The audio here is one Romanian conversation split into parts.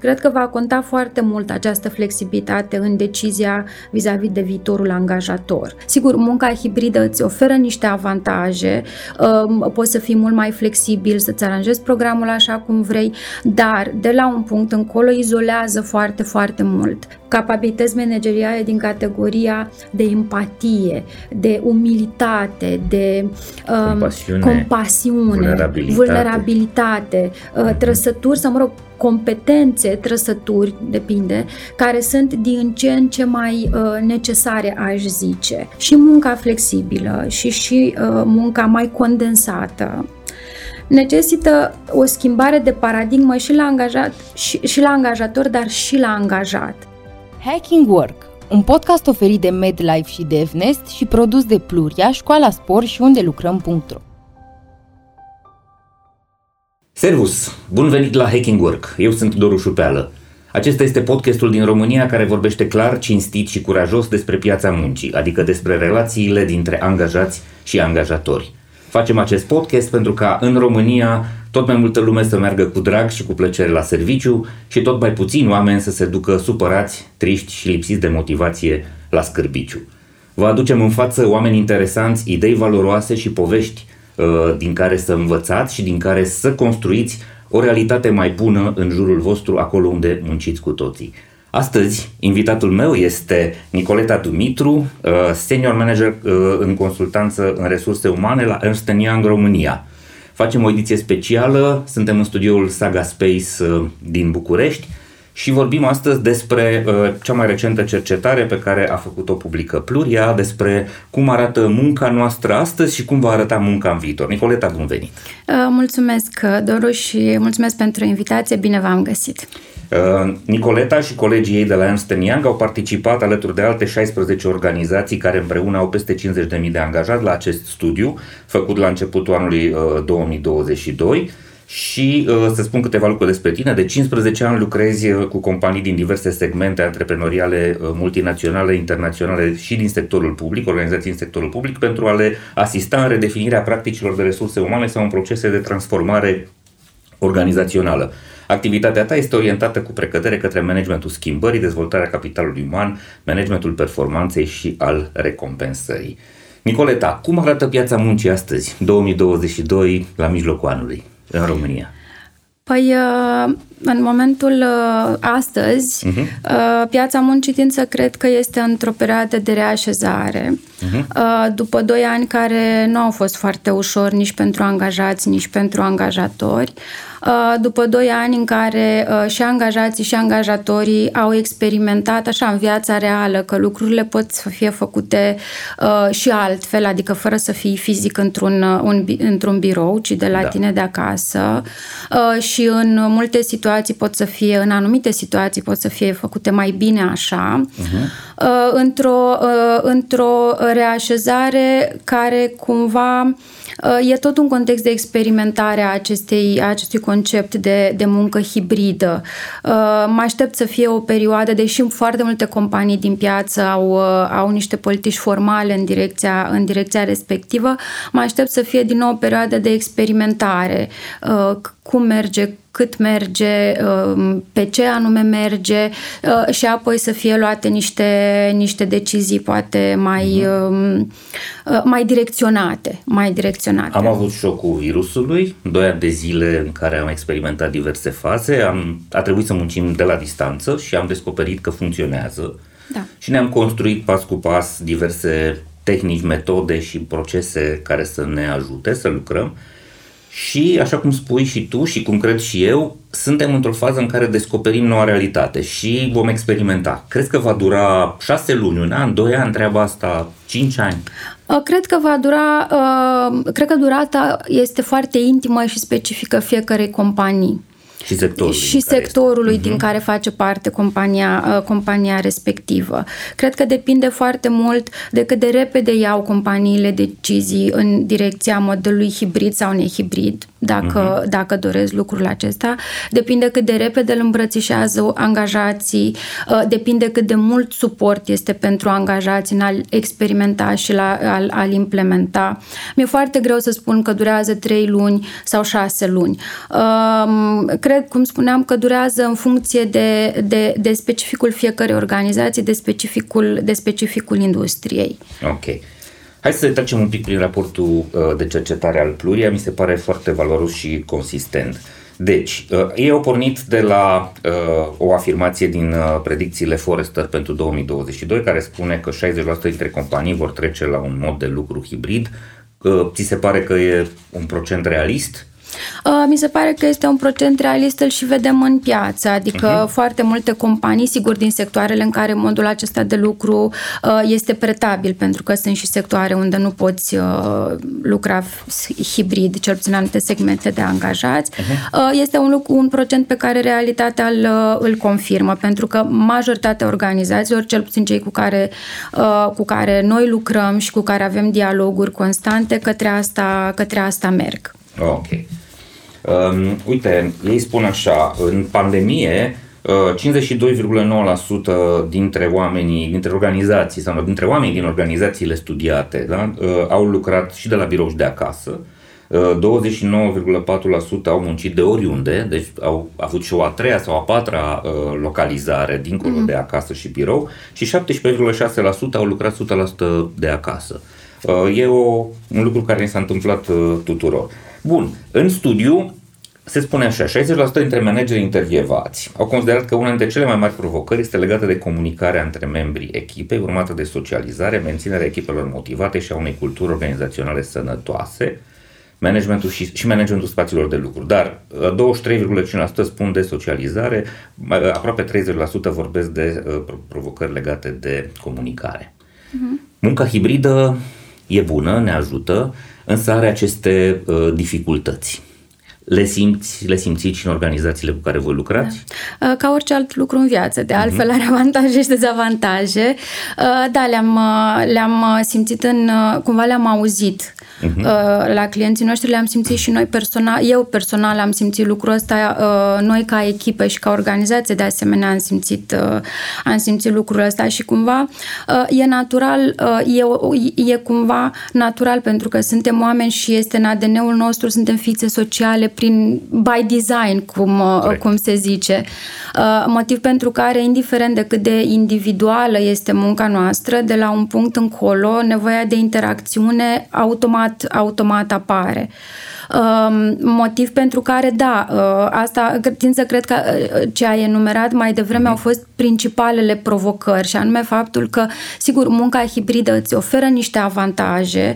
Cred că va conta foarte mult această flexibilitate în decizia vis-a-vis de viitorul angajator. Sigur, munca hibridă îți oferă niște avantaje, poți să fii mult mai flexibil, să-ți aranjezi programul așa cum vrei, dar de la un punct încolo izolează foarte, foarte mult. Capabilități manageriale din categoria de empatie, de umilitate, de compasiune, vulnerabilitate, trăsături sau, competențe, trăsături, depinde, care sunt din ce în ce mai necesare, aș zice. Și munca flexibilă și munca mai condensată necesită o schimbare de paradigmă și la angajat, și la angajator, dar și la angajat. Hacking Work, un podcast oferit de Medlife și DevNest și produs de Pluria, Școala Spor și Undelucram.ro. Servus! Bun venit la Hacking Work! Eu sunt Doru Șupeală. Acesta este podcastul din România care vorbește clar, cinstit și curajos despre piața muncii, adică despre relațiile dintre angajați și angajatori. Facem acest podcast pentru ca în România tot mai multă lume să meargă cu drag și cu plăcere la serviciu și tot mai puțini oameni să se ducă supărați, triști și lipsiți de motivație la scârbiciu. Vă aducem în față oameni interesanți, idei valoroase și povești din care să învățați și din care să construiți o realitate mai bună în jurul vostru, acolo unde munciți cu toții. Astăzi, invitatul meu este Nicoleta Dumitru, senior manager în consultanță în resurse umane la Ernst & Young România. Facem o ediție specială, suntem în studioul Saga Space din București și vorbim astăzi despre cea mai recentă cercetare pe care a făcut-o publică Pluria, despre cum arată munca noastră astăzi și cum va arăta munca în viitor. Nicoleta, bun venit! Mulțumesc, Doru, și mulțumesc pentru invitație, bine v-am găsit! Nicoleta și colegii ei de la Ernst & Young au participat alături de alte 16 organizații care împreună au peste 50.000 de angajați la acest studiu făcut la începutul anului 2022. Și să spun câteva lucruri despre tine. De 15 ani lucrezi cu companii din diverse segmente antreprenoriale, multinaționale, internaționale și din sectorul public, organizații în sectorul public, pentru a le asista în redefinirea practicilor de resurse umane sau în procese de transformare organizațională. Activitatea ta este orientată cu precădere către managementul schimbării, dezvoltarea capitalului uman, managementul performanței și al recompensării. Nicoleta, cum arată piața muncii astăzi, 2022, la mijlocul anului, în România? Păi, în momentul astăzi, piața muncii tind să cred că este într-o perioadă de reașezare, după 2 ani care nu au fost foarte ușor nici pentru angajați, nici pentru angajatori, după 2 ani în care și angajații și angajatorii au experimentat așa în viața reală că lucrurile pot să fie făcute și altfel, adică fără să fii fizic într-un birou, ci de la tine de acasă, și în multe situații în anumite situații pot să fie făcute mai bine așa, într-o reașezare care cumva e tot un context de experimentare a acestui concept de muncă hibridă. Mă aștept să fie o perioadă, deși foarte multe companii din piață au niște politici formale în direcția respectivă, mă aștept să fie din nou o perioadă de experimentare. Cum merge, cât merge, pe ce anume merge și apoi să fie luate niște decizii poate mai direcționate, mai direcționate. Am avut șocul virusului, 2 ani de zile în care am experimentat diverse faze, a trebuit să muncim de la distanță și am descoperit că funcționează. Da. Și ne-am construit pas cu pas diverse tehnici, metode și procese care să ne ajute să lucrăm. Și, așa cum spui și tu și cum cred și eu, suntem într-o fază în care descoperim noua realitate și vom experimenta. Crezi că va dura 6 luni, 1 an, 2 ani, treaba asta, 5 ani? Cred că durata este foarte intimă și specifică fiecarei companii. Și sectorului din care face parte compania respectivă. Cred că depinde foarte mult de cât de repede iau companiile decizii în direcția modelului hibrid sau nehibrid. dacă, dacă doresc lucrul acesta. Depinde cât de repede îl îmbrățișează angajații, depinde cât de mult suport este pentru angajați în a-l experimenta și a-l implementa. Mi-e foarte greu să spun că durează 3 luni sau 6 luni. Cred, cum spuneam, că durează în funcție de specificul fiecărei organizații, de specificul industriei. Ok. Hai să trecem un pic prin raportul de cercetare al Pluria, mi se pare foarte valoros și consistent. Deci, ei au pornit de la o afirmație din predicțiile Forrester pentru 2022, care spune că 60% dintre companii vor trece la un mod de lucru hibrid. Ți se pare că e un procent realist? Mi se pare că este un procent realist, îl și vedem în piață, adică foarte multe companii, sigur din sectoarele în care modul acesta de lucru este pretabil, pentru că sunt și sectoare unde nu poți lucra hibrid, cel puțin anumite segmente de angajați. Este un procent pe care realitatea îl confirmă, pentru că majoritatea organizațiilor, cel puțin cei cu care noi lucrăm și cu care avem dialoguri constante, către asta merg. Ok. Uite, ei spun așa, în pandemie 52,9% dintre organizații sau dintre oamenii din organizațiile studiate, da, au lucrat și de la birou și de acasă, 29,4% au muncit de oriunde, deci au avut și o a treia sau a patra localizare dincolo de acasă și birou, și 17,6% au lucrat 100% de acasă. E un lucru care ne s-a întâmplat tuturor. Bun, în studiu se spune așa, 60% dintre manageri intervievați au considerat că una dintre cele mai mari provocări este legată de comunicarea între membrii echipei, urmată de socializare, menținerea echipelor motivate și a unei culturi organizaționale sănătoase, managementul și managementul spațiilor de lucru. Dar 23,5% spun de socializare, aproape 30% vorbesc de provocări legate de comunicare. Munca hibridă e bună, ne ajută, însă are aceste dificultăți. Le simțiți și în organizațiile cu care voi lucrați? Da. Ca orice alt lucru în viață, de altfel are avantaje și dezavantaje. Da, le-am simțit cumva le-am auzit la clienții noștri, le-am simțit și noi personal, eu personal am simțit lucrul ăsta, noi ca echipă și ca organizație de asemenea am simțit lucrul ăsta și cumva e natural, e cumva natural pentru că suntem oameni și este în ADN-ul nostru, suntem ființe sociale prin by design, cum se zice. Motiv pentru care, indiferent de cât de individuală este munca noastră, de la un punct încolo, nevoia de interacțiune automat apare. Motiv pentru care, da, asta tind să cred că ce ai enumerat mai devreme au fost principalele provocări, și anume faptul că, sigur, munca hibridă îți oferă niște avantaje,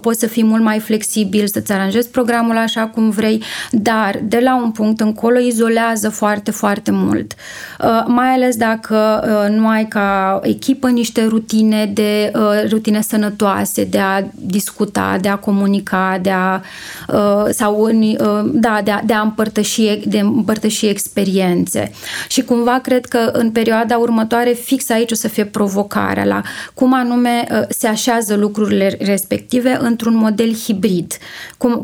poți să fii mult mai flexibil, să-ți aranjezi programul așa cum vrei, dar de la un punct încolo izolează foarte, foarte mult. Mai ales dacă nu ai ca echipă niște rutine sănătoase de a discuta, de a comunica, de a împărtăși experiențe. Și cumva cred că în perioada următoare fix aici o să fie provocarea la cum anume se așează lucrurile respective într-un model hibrid.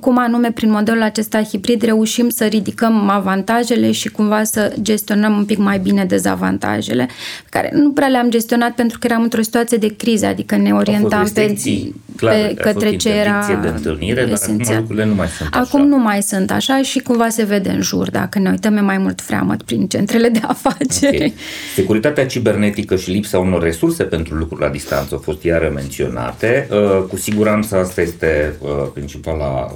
Cum anume prin modelul acesta hibrid reușim să ridicăm avantajele și cumva să gestionăm un pic mai bine dezavantajele, pe care nu prea le-am gestionat pentru că eram într-o situație de criză, adică ne orientam către ce era de întâlnire, dar acum nu mai sunt așa și cumva se vede în jur, dacă ne uităm, e mai mult freamăt prin centrele de afaceri. Okay. Securitatea cibernetică și lipsa unor resurse pentru lucruri la distanță au fost iară menționate. Cu siguranță asta este principala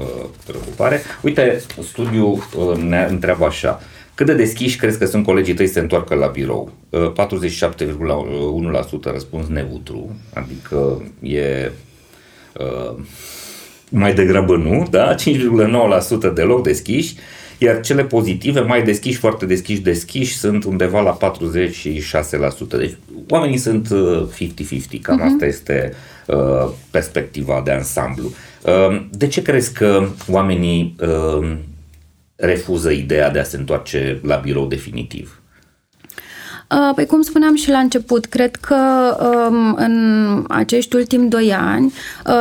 preocupare. Uite, studiul ne întreabă așa. Cât de deschiși crezi că sunt colegii tăi să se întoarcă la birou? 47,1% răspuns neutru, adică e... mai degrabă nu, da? 5,9% deloc deschiși, iar cele pozitive, mai deschiși, foarte deschiși, sunt undeva la 46%. Deci oamenii sunt 50-50, cam asta este perspectiva de ansamblu. De ce crezi că oamenii refuză ideea de a se întoarce la birou definitiv? Păi cum spuneam și la început, cred că în acești ultimi 2 ani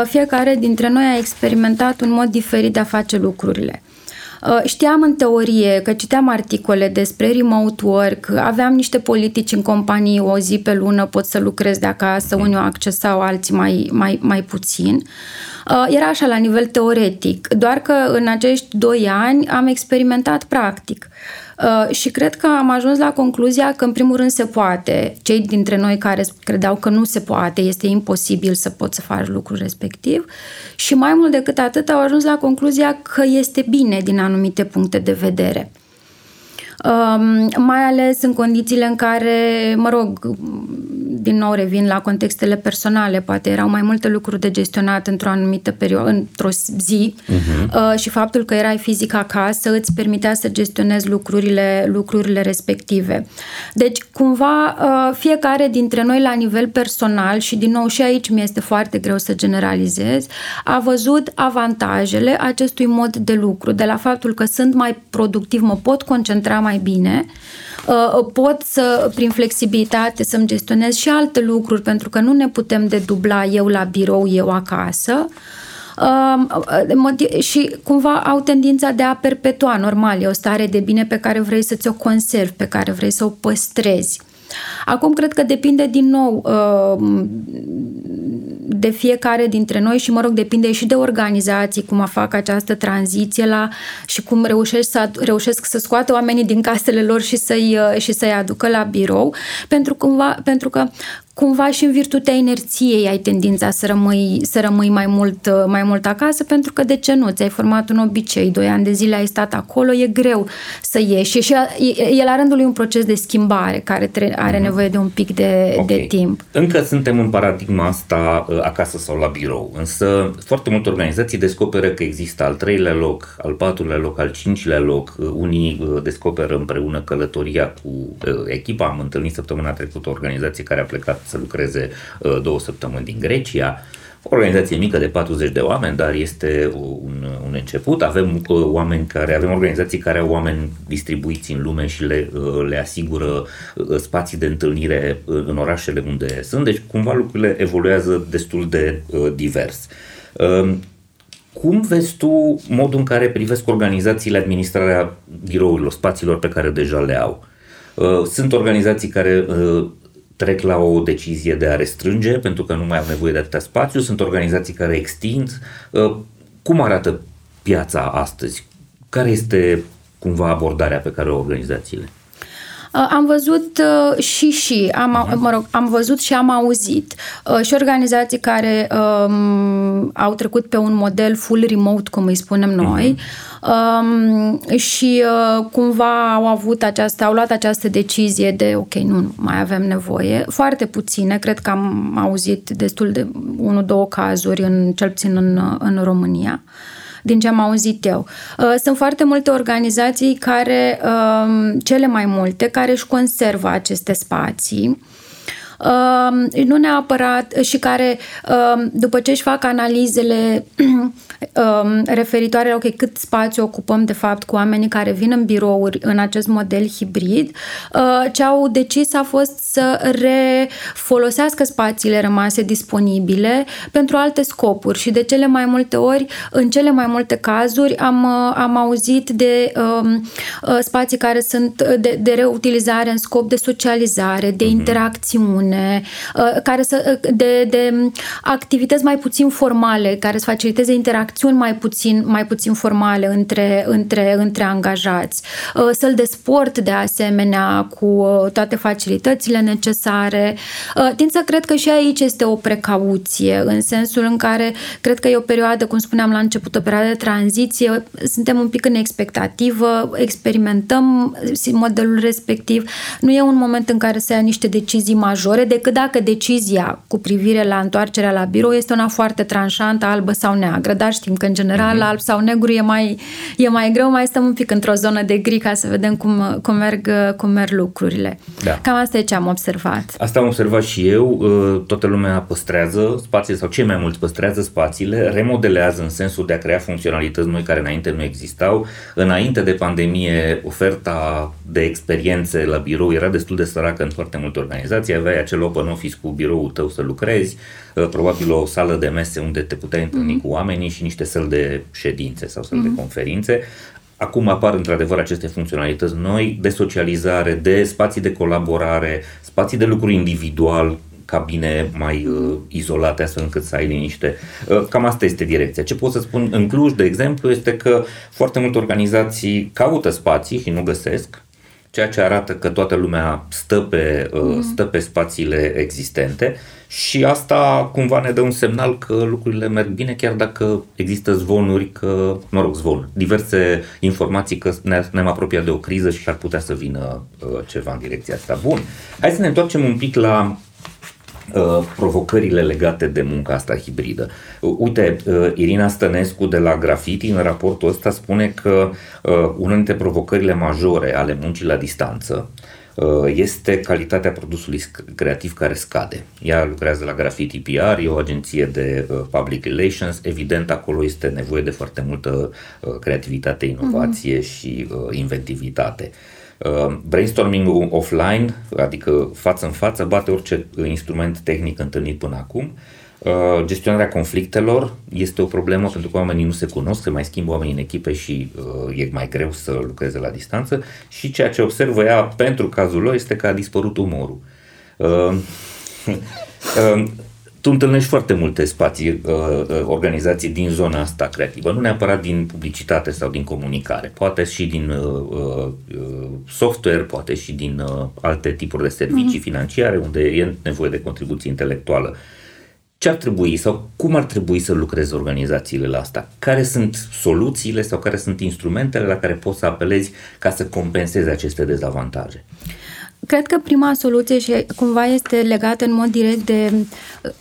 fiecare dintre noi a experimentat un mod diferit de a face lucrurile. Știam în teorie că citeam articole despre remote work, aveam niște politici în companii, o zi pe lună pot să lucrez de acasă, unii o accesau, alții mai puțin. Era așa la nivel teoretic, doar că în acești 2 ani am experimentat practic. Și cred că am ajuns la concluzia că în primul rând se poate. Cei dintre noi care credeau că nu se poate, este imposibil să poți să faci lucrul respectiv, și mai mult decât atât au ajuns la concluzia că este bine din anumite puncte de vedere. Mai ales în condițiile în care, mă rog, din nou revin la contextele personale, poate erau mai multe lucruri de gestionat într-o anumită perioadă, într-o zi, și faptul că erai fizic acasă îți permitea să gestionezi lucrurile respective. Deci, cumva, fiecare dintre noi la nivel personal, și din nou și aici mi este foarte greu să generalizez, a văzut avantajele acestui mod de lucru, de la faptul că sunt mai productiv, mă pot concentra mai bine, pot să, prin flexibilitate, să-mi gestionez și alte lucruri, pentru că nu ne putem dedubla eu la birou, eu acasă, și cumva au tendința de a perpetua, normal, e o stare de bine pe care vrei să ți-o conservi, pe care vrei să o păstrezi. Acum cred că depinde din nou de fiecare dintre noi și, mă rog, depinde și de organizații cum fac această tranziție și cum reușesc să scoată oamenii din casele lor și să-i aducă la birou, pentru că cumva și în virtutea inerției ai tendința să rămâi mai mult acasă, pentru că de ce nu? Ți-ai format un obicei, 2 ani de zile ai stat acolo, e greu să ieși. Și e la rândul lui un proces de schimbare care are nevoie de un pic de timp. Încă suntem în paradigma asta acasă sau la birou, însă foarte multe organizații descoperă că există al 3-lea loc, al 4-lea loc, al 5-lea loc. Unii descoperă împreună călătoria cu echipa. Am întâlnit săptămâna trecută o organizație care a plecat să lucreze 2 săptămâni din Grecia. O organizație mică de 40 de oameni, dar este un început. Avem organizații care au oameni distribuiți în lume și le asigură spații de întâlnire în orașele unde sunt, deci cumva lucrurile evoluează destul de divers. Cum vezi tu modul în care privesc organizațiile administrarea birourilor, spațiilor pe care deja le au? Sunt organizații care trec la o decizie de a restrânge pentru că nu mai au nevoie de atâta spațiu, sunt organizații care extind. Cum arată piața astăzi? Care este cumva abordarea pe care o organizațiile? Am văzut am văzut și am auzit și organizații care au trecut pe un model full remote, cum îi spunem noi, și cumva au luat această decizie de ok, nu mai avem nevoie. Foarte puține, cred că am auzit destul de 1-2 cazuri, cel puțin în România, din ce am auzit eu. Sunt foarte multe organizații care, cele mai multe, care își conservă aceste spații, nu neapărat, și care, după ce își fac analizele referitoare la ok, cât spațiu ocupăm de fapt cu oamenii care vin în birouri în acest model hibrid, ce au decis a fost să refolosească spațiile rămase disponibile pentru alte scopuri, și de cele mai multe ori, în cele mai multe cazuri am auzit de spații care sunt de reutilizare în scop de socializare, de interacțiune, care de activități mai puțin formale, care să faciliteze interacțiuni mai puțin formale între angajați. Săl de sport, de asemenea, cu toate facilitățile necesare. Tind să cred că și aici este o precauție, în sensul în care cred că e o perioadă, cum spuneam la început, o perioadă de tranziție, suntem un pic în expectativă, experimentăm modelul respectiv. Nu e un moment în care să ia niște decizii majore, decât dacă decizia cu privire la întoarcerea la birou este una foarte tranșantă, albă sau neagră, dar știm că în general alb sau negru e mai greu, mai stăm un pic într-o zonă de gri ca să vedem cum merg lucrurile. Da. Cam asta e ce am observat. Asta am observat și eu. Toată lumea păstrează spațiile, sau cei mai mulți păstrează spațiile, remodelează în sensul de a crea funcționalități noi care înainte nu existau. Înainte de pandemie, oferta de experiențe la birou era destul de săracă în foarte multe organizații. Aveai acel open office cu biroul tău să lucrezi, probabil o sală de mese unde te puteai întâlni cu oamenii și niște săli de ședințe sau săli de conferințe. Acum apar într-adevăr aceste funcționalități noi de socializare, de spații de colaborare, spații de lucru individual, cabine mai izolate astfel încât să ai liniște. Cam asta este direcția. Ce pot să spun în Cluj, de exemplu, este că foarte multe organizații caută spații și nu găsesc, ceea ce arată că toată lumea stă pe spațiile existente și asta cumva ne dă un semnal că lucrurile merg bine, chiar dacă există zvonuri că, diverse informații că ne-am apropiat de o criză și ar putea să vină ceva în direcția asta. Bun, hai să ne întoarcem un pic la provocările legate de munca asta hibridă. Uite, Irina Stănescu de la Graffiti în raportul ăsta spune că una dintre provocările majore ale muncii la distanță este calitatea produsului creativ care scade. Ea lucrează la Graffiti PR, e o agenție de public relations, evident acolo este nevoie de foarte multă creativitate, inovație și inventivitate. Brainstorming-ul offline, adică față în față, bate orice instrument tehnic întâlnit până acum. Gestionarea conflictelor este o problemă pentru că oamenii nu se cunosc, se mai schimbă oamenii în echipe și e mai greu să lucreze la distanță și ceea ce observă ea pentru cazul lor este că a dispărut umorul. Tu întâlnești foarte multe spații, organizații din zona asta creativă, nu neapărat din publicitate sau din comunicare, poate și din software, poate și din alte tipuri de servicii financiare, unde e nevoie de contribuție intelectuală. Ce ar trebui sau cum ar trebui să lucreze organizațiile la asta? Care sunt soluțiile sau care sunt instrumentele la care poți să apelezi ca să compensezi aceste dezavantaje? Cred că prima soluție și cumva este legată în mod direct de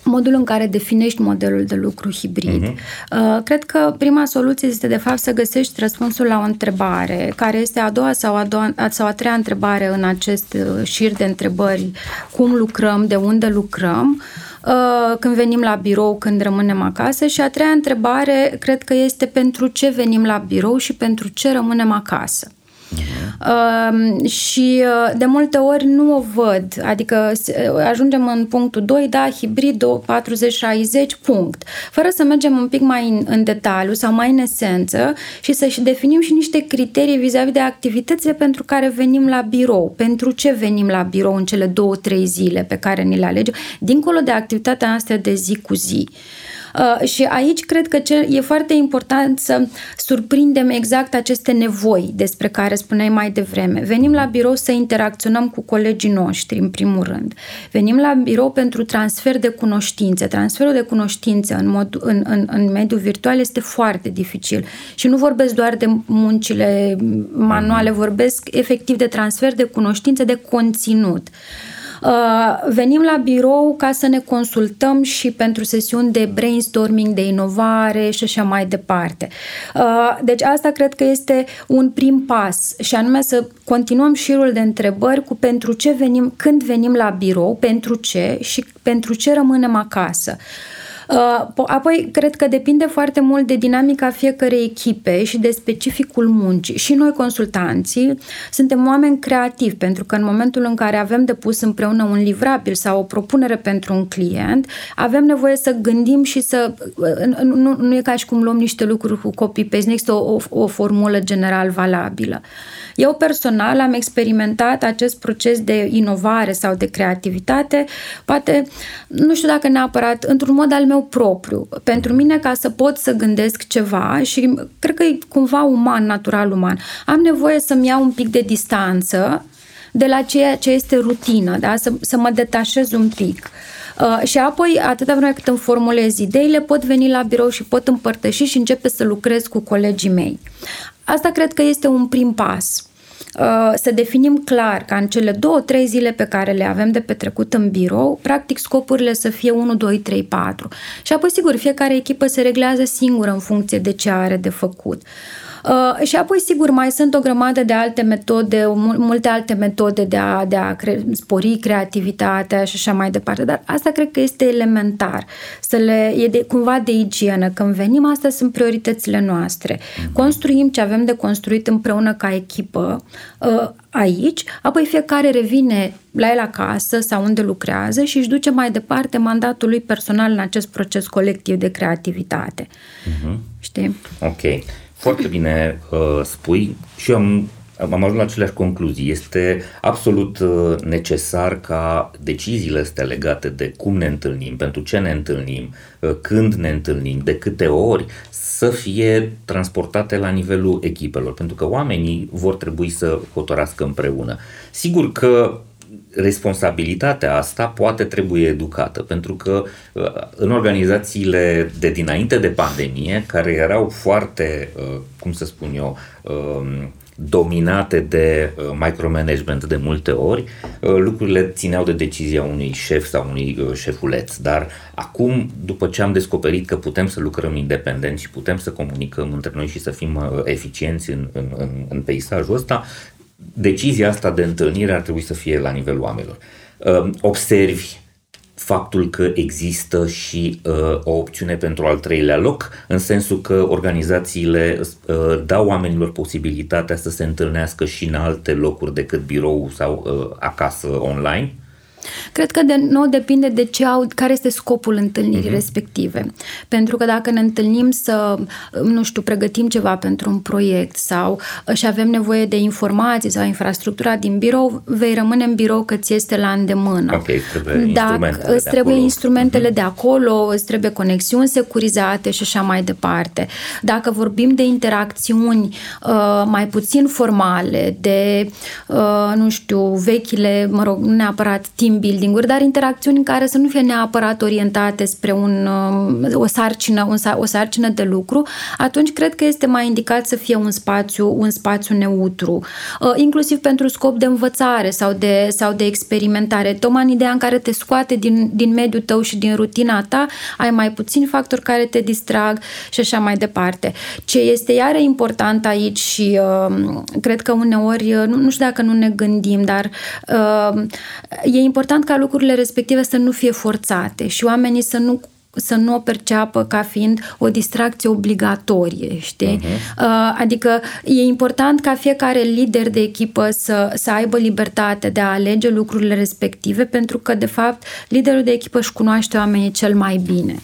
modul în care definești modelul de lucru hibrid. Cred că prima soluție este de fapt să găsești răspunsul la o întrebare, care este a doua sau a treia întrebare în acest șir de întrebări, cum lucrăm, de unde lucrăm, când venim la birou, când rămânem acasă și a treia întrebare cred că este pentru ce venim la birou și pentru ce rămânem acasă. Și de multe ori nu o văd, adică ajungem în punctul 2, da, hibrid 40-60, punct, fără să mergem un pic mai în detaliu sau mai în esență și să-și definim și niște criterii vis-a-vis de activitățile pentru care venim la birou, pentru ce venim la birou în cele 2-3 zile pe care ni le alegem, dincolo de activitatea noastră de zi cu zi. Și aici cred că e foarte important să surprindem exact aceste nevoi despre care spuneai mai devreme. Venim la birou să interacționăm cu colegii noștri, în primul rând. Venim la birou pentru transfer de cunoștințe. Transferul de cunoștințe în mediul virtual este foarte dificil. Și nu vorbesc doar de muncile manuale, vorbesc efectiv de transfer de cunoștințe, de conținut. Venim la birou ca să ne consultăm și pentru sesiuni de brainstorming, de inovare și așa mai departe. Deci asta cred că este un prim pas și anume să continuăm șirul de întrebări cu pentru ce venim, când venim la birou, pentru ce și pentru ce rămânem acasă. Apoi, cred că depinde foarte mult de dinamica fiecărei echipe și de specificul muncii. Și noi, consultanții, suntem oameni creativi, pentru că în momentul în care avem depus împreună un livrabil sau o propunere pentru un client, avem nevoie să gândim și să... Nu e ca și cum luăm niște lucruri cu copy-paste, nu există o formulă general valabilă. Eu personal am experimentat acest proces de inovare sau de creativitate, poate, nu știu dacă neapărat, într-un mod al meu propriu. Pentru mine, ca să pot să gândesc ceva și cred că e cumva uman, natural uman, am nevoie să-mi iau un pic de distanță de la ceea ce este rutină, da? Să mă detașez un pic. Și apoi, atâta vreme cât îmi formulez ideile, pot veni la birou și pot împărtăși și începe să lucrez cu colegii mei. Asta cred că este un prim pas. Să definim clar că în cele 2-3 zile pe care le avem de petrecut în birou, practic scopurile să fie 1, 2, 3, 4. Și apoi, sigur, fiecare echipă se reglează singură în funcție de ce are de făcut. Și apoi, sigur, mai sunt o grămadă de alte metode, multe alte metode de a spori creativitatea și așa mai departe, dar asta cred că este elementar, cumva de igienă. Când venim, astea sunt prioritățile noastre. Construim ce avem de construit împreună ca echipă aici, apoi fiecare revine la el acasă sau unde lucrează și își duce mai departe mandatul lui personal în acest proces colectiv de creativitate. Știi? Ok. Foarte bine spui și eu am ajuns la aceleași concluzii. Este absolut necesar ca deciziile astea legate de cum ne întâlnim, pentru ce ne întâlnim, când ne întâlnim, de câte ori, să fie transportate la nivelul echipelor, pentru că oamenii vor trebui să hotărască împreună. Sigur că responsabilitatea asta poate trebuie educată, pentru că în organizațiile de dinainte de pandemie, care erau foarte, cum să spun eu, dominate de micromanagement de multe ori, lucrurile țineau de decizia unui șef sau unui șefuleț, dar acum, după ce am descoperit că putem să lucrăm independent și putem să comunicăm între noi și să fim eficienți în peisajul ăsta, decizia asta de întâlnire ar trebui să fie la nivelul oamenilor. Observi faptul că există și o opțiune pentru al treilea loc, în sensul că organizațiile dau oamenilor posibilitatea să se întâlnească și în alte locuri decât birou sau acasă online. Cred că de nou depinde de care este scopul întâlnirii respective. Pentru că dacă ne întâlnim să, nu știu, pregătim ceva pentru un proiect sau și avem nevoie de informații sau infrastructura din birou, vei rămâne în birou că ți este la îndemână. Okay, îți trebuie instrumentele de acolo, îți trebuie conexiuni securizate și așa mai departe. Dacă vorbim de interacțiuni mai puțin formale, de, nu știu, vechile, mă rog, nu neapărat team building-uri, dar interacțiuni care să nu fie neapărat orientate spre o sarcină de lucru, atunci cred că este mai indicat să fie un spațiu neutru, inclusiv pentru scop de învățare sau de experimentare. Tocmai în ideea în care te scoate din mediul tău și din rutina ta, ai mai puțini factori care te distrag și așa mai departe. Ce este iară important aici și cred că uneori, nu știu dacă nu ne gândim, dar e important ca lucrurile respective să nu fie forțate și oamenii să nu o perceapă ca fiind o distracție obligatorie, știi? Adică e important ca fiecare lider de echipă să aibă libertate de a alege lucrurile respective, pentru că, de fapt, liderul de echipă își cunoaște oamenii cel mai bine,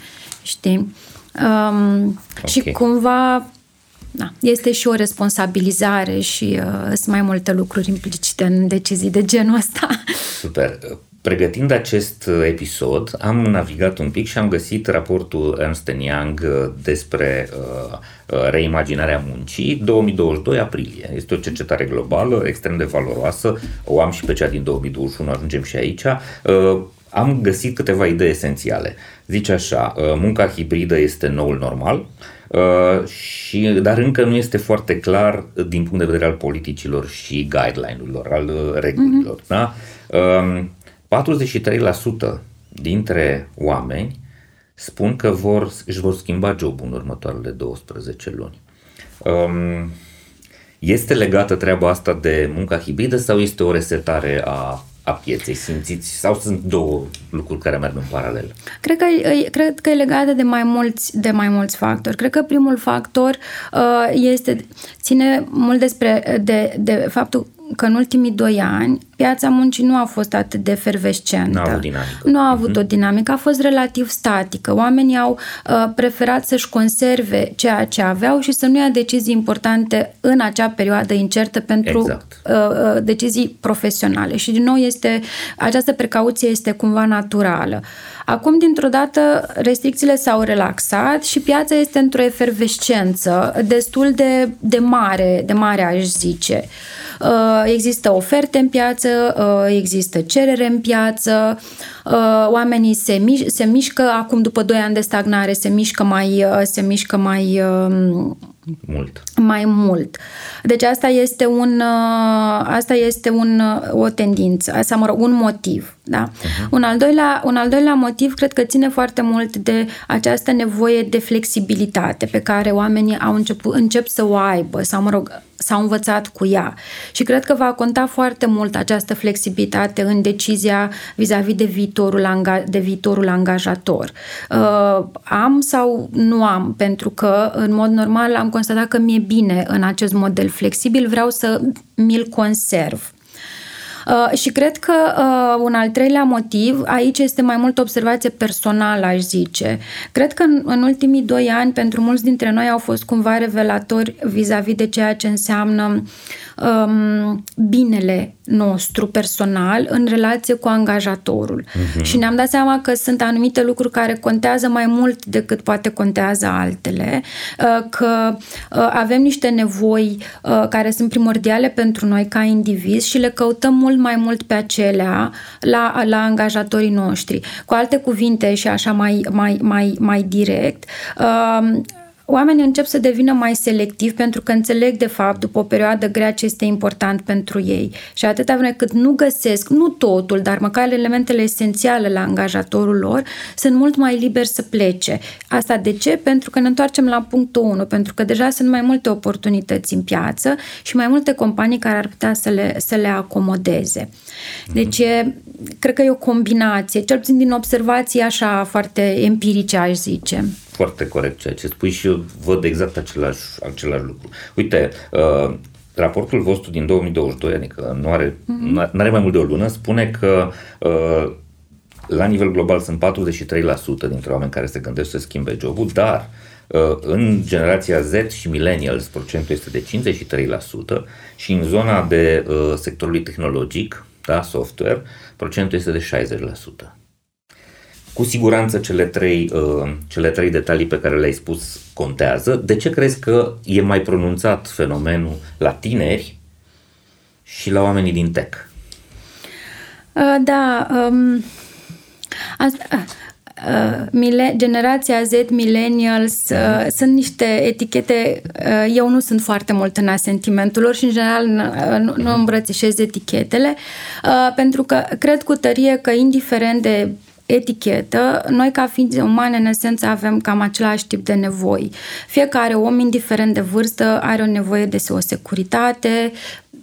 știi? Okay. Și cumva... Da. Este și o responsabilizare și sunt mai multe lucruri implicite în decizii de genul ăsta. Super! Pregătind acest episod, am navigat un pic și am găsit raportul Ernst & Young despre reimaginarea muncii, 2022 aprilie. Este o cercetare globală, extrem de valoroasă, o am și pe cea din 2021, ajungem și aici. Am găsit câteva idei esențiale. Zice așa, munca hibridă este noul normal, dar încă nu este foarte clar din punct de vedere al politicilor și guideline-urilor, al regulilor. Da? 43% dintre oameni spun că își vor schimba jobul în următoarele 12 luni. Este legată treaba asta de munca hibridă sau este o resetare a pieței, simțiți? Sau sunt două lucruri care merg în paralel? Cred că e legată de mai mulți factori. Cred că primul factor ține mult de faptul că în ultimii 2 ani piața muncii nu a fost atât de efervescentă. Nu a avut o dinamică, a fost relativ statică. Oamenii au preferat să-și conserve ceea ce aveau și să nu ia decizii importante în acea perioadă incertă pentru decizii profesionale. Și din nou această precauție este cumva naturală. Acum, dintr-o dată, restricțiile s-au relaxat și piața este într-o efervescență destul de mare, aș zice. Există oferte în piață, există cerere în piață, oamenii se mișcă, acum după 2 ani de stagnare, se mișcă mai mult. Deci asta este o tendință, asta, mă rog, un motiv, da? Un al doilea motiv cred că ține foarte mult de această nevoie de flexibilitate pe care oamenii încep să o aibă, sau, mă rog, s-au învățat cu ea. Și cred că va conta foarte mult această flexibilitate în decizia vis-a-vis de viitorul angajator. Am sau nu am? Pentru că, în mod normal, am constatat că mi-e bine în acest model flexibil, vreau să mi-l conserv. Și cred că un al treilea motiv, aici este mai mult observație personală, aș zice. Cred că în ultimii 2 ani, pentru mulți dintre noi au fost cumva revelatori vis-a-vis de ceea ce înseamnă binele nostru personal în relație cu angajatorul. Uh-huh. Și ne-am dat seama că sunt anumite lucruri care contează mai mult decât poate contează altele, că avem niște nevoi care sunt primordiale pentru noi ca indivizi și le căutăm mult mai mult pe acelea la angajatorii noștri. Cu alte cuvinte și așa mai direct, oamenii încep să devină mai selectivi pentru că înțeleg, de fapt, după o perioadă grea ce este important pentru ei. Și atâta vreme cât nu găsesc, nu totul, dar măcar elementele esențiale la angajatorul lor, sunt mult mai liberi să plece. Asta de ce? Pentru că ne întoarcem la punctul 1, pentru că deja sunt mai multe oportunități în piață și mai multe companii care ar putea să le acomodeze. Deci, cred că e o combinație, cel puțin din observații așa foarte empirice, aș zice. Foarte corect ceea ce spui și eu văd exact același lucru. Uite, raportul vostru din 2022, adică nu are mai mult de o lună, spune că la nivel global sunt 43% dintre oameni care se gândesc să schimbe jobul, dar în generația Z și millennials procentul este de 53% și în zona de sectorului tehnologic, da, software, procentul este de 60%. Cu siguranță cele trei detalii pe care le-ai spus contează. De ce crezi că e mai pronunțat fenomenul la tineri și la oamenii din tech? Generația Z, millennials, sunt niște etichete, eu nu sunt foarte mult în asentimentul lor și în general nu îmbrățișez etichetele, pentru că cred cu tărie că indiferent de etichetă, noi ca ființe umane în esență avem cam același tip de nevoi. Fiecare om, indiferent de vârstă, are o nevoie de o securitate,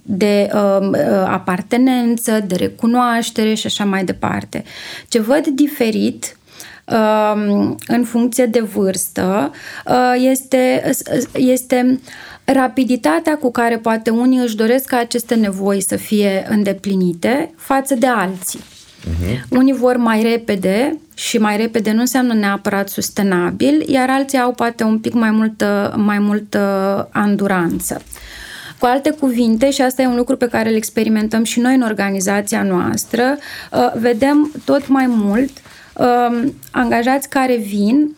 de apartenență, de recunoaștere și așa mai departe. Ce văd diferit în funcție de vârstă este rapiditatea cu care poate unii își doresc ca aceste nevoi să fie îndeplinite față de alții. Unii vor mai repede și mai repede nu înseamnă neapărat sustenabil, iar alții au poate un pic mai multă anduranță. Cu alte cuvinte, și asta e un lucru pe care îl experimentăm și noi în organizația noastră, vedem tot mai mult angajați care vin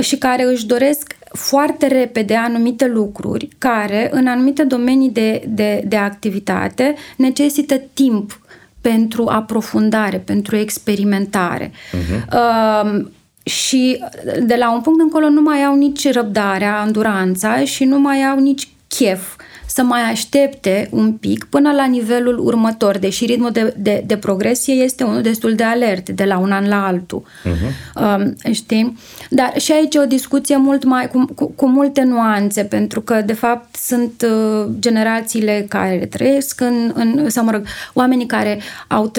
și care își doresc foarte repede anumite lucruri care în anumite domenii de activitate necesită timp pentru aprofundare, pentru experimentare. Și de la un punct încolo nu mai au nici răbdarea, anduranța și nu mai au nici chef să mai aștepte un pic până la nivelul următor, deși ritmul de progresie este unul destul de alert de la un an la altul. Știi? Dar și aici e o discuție mult mai, cu multe nuanțe, pentru că de fapt sunt generațiile care trăiesc oamenii care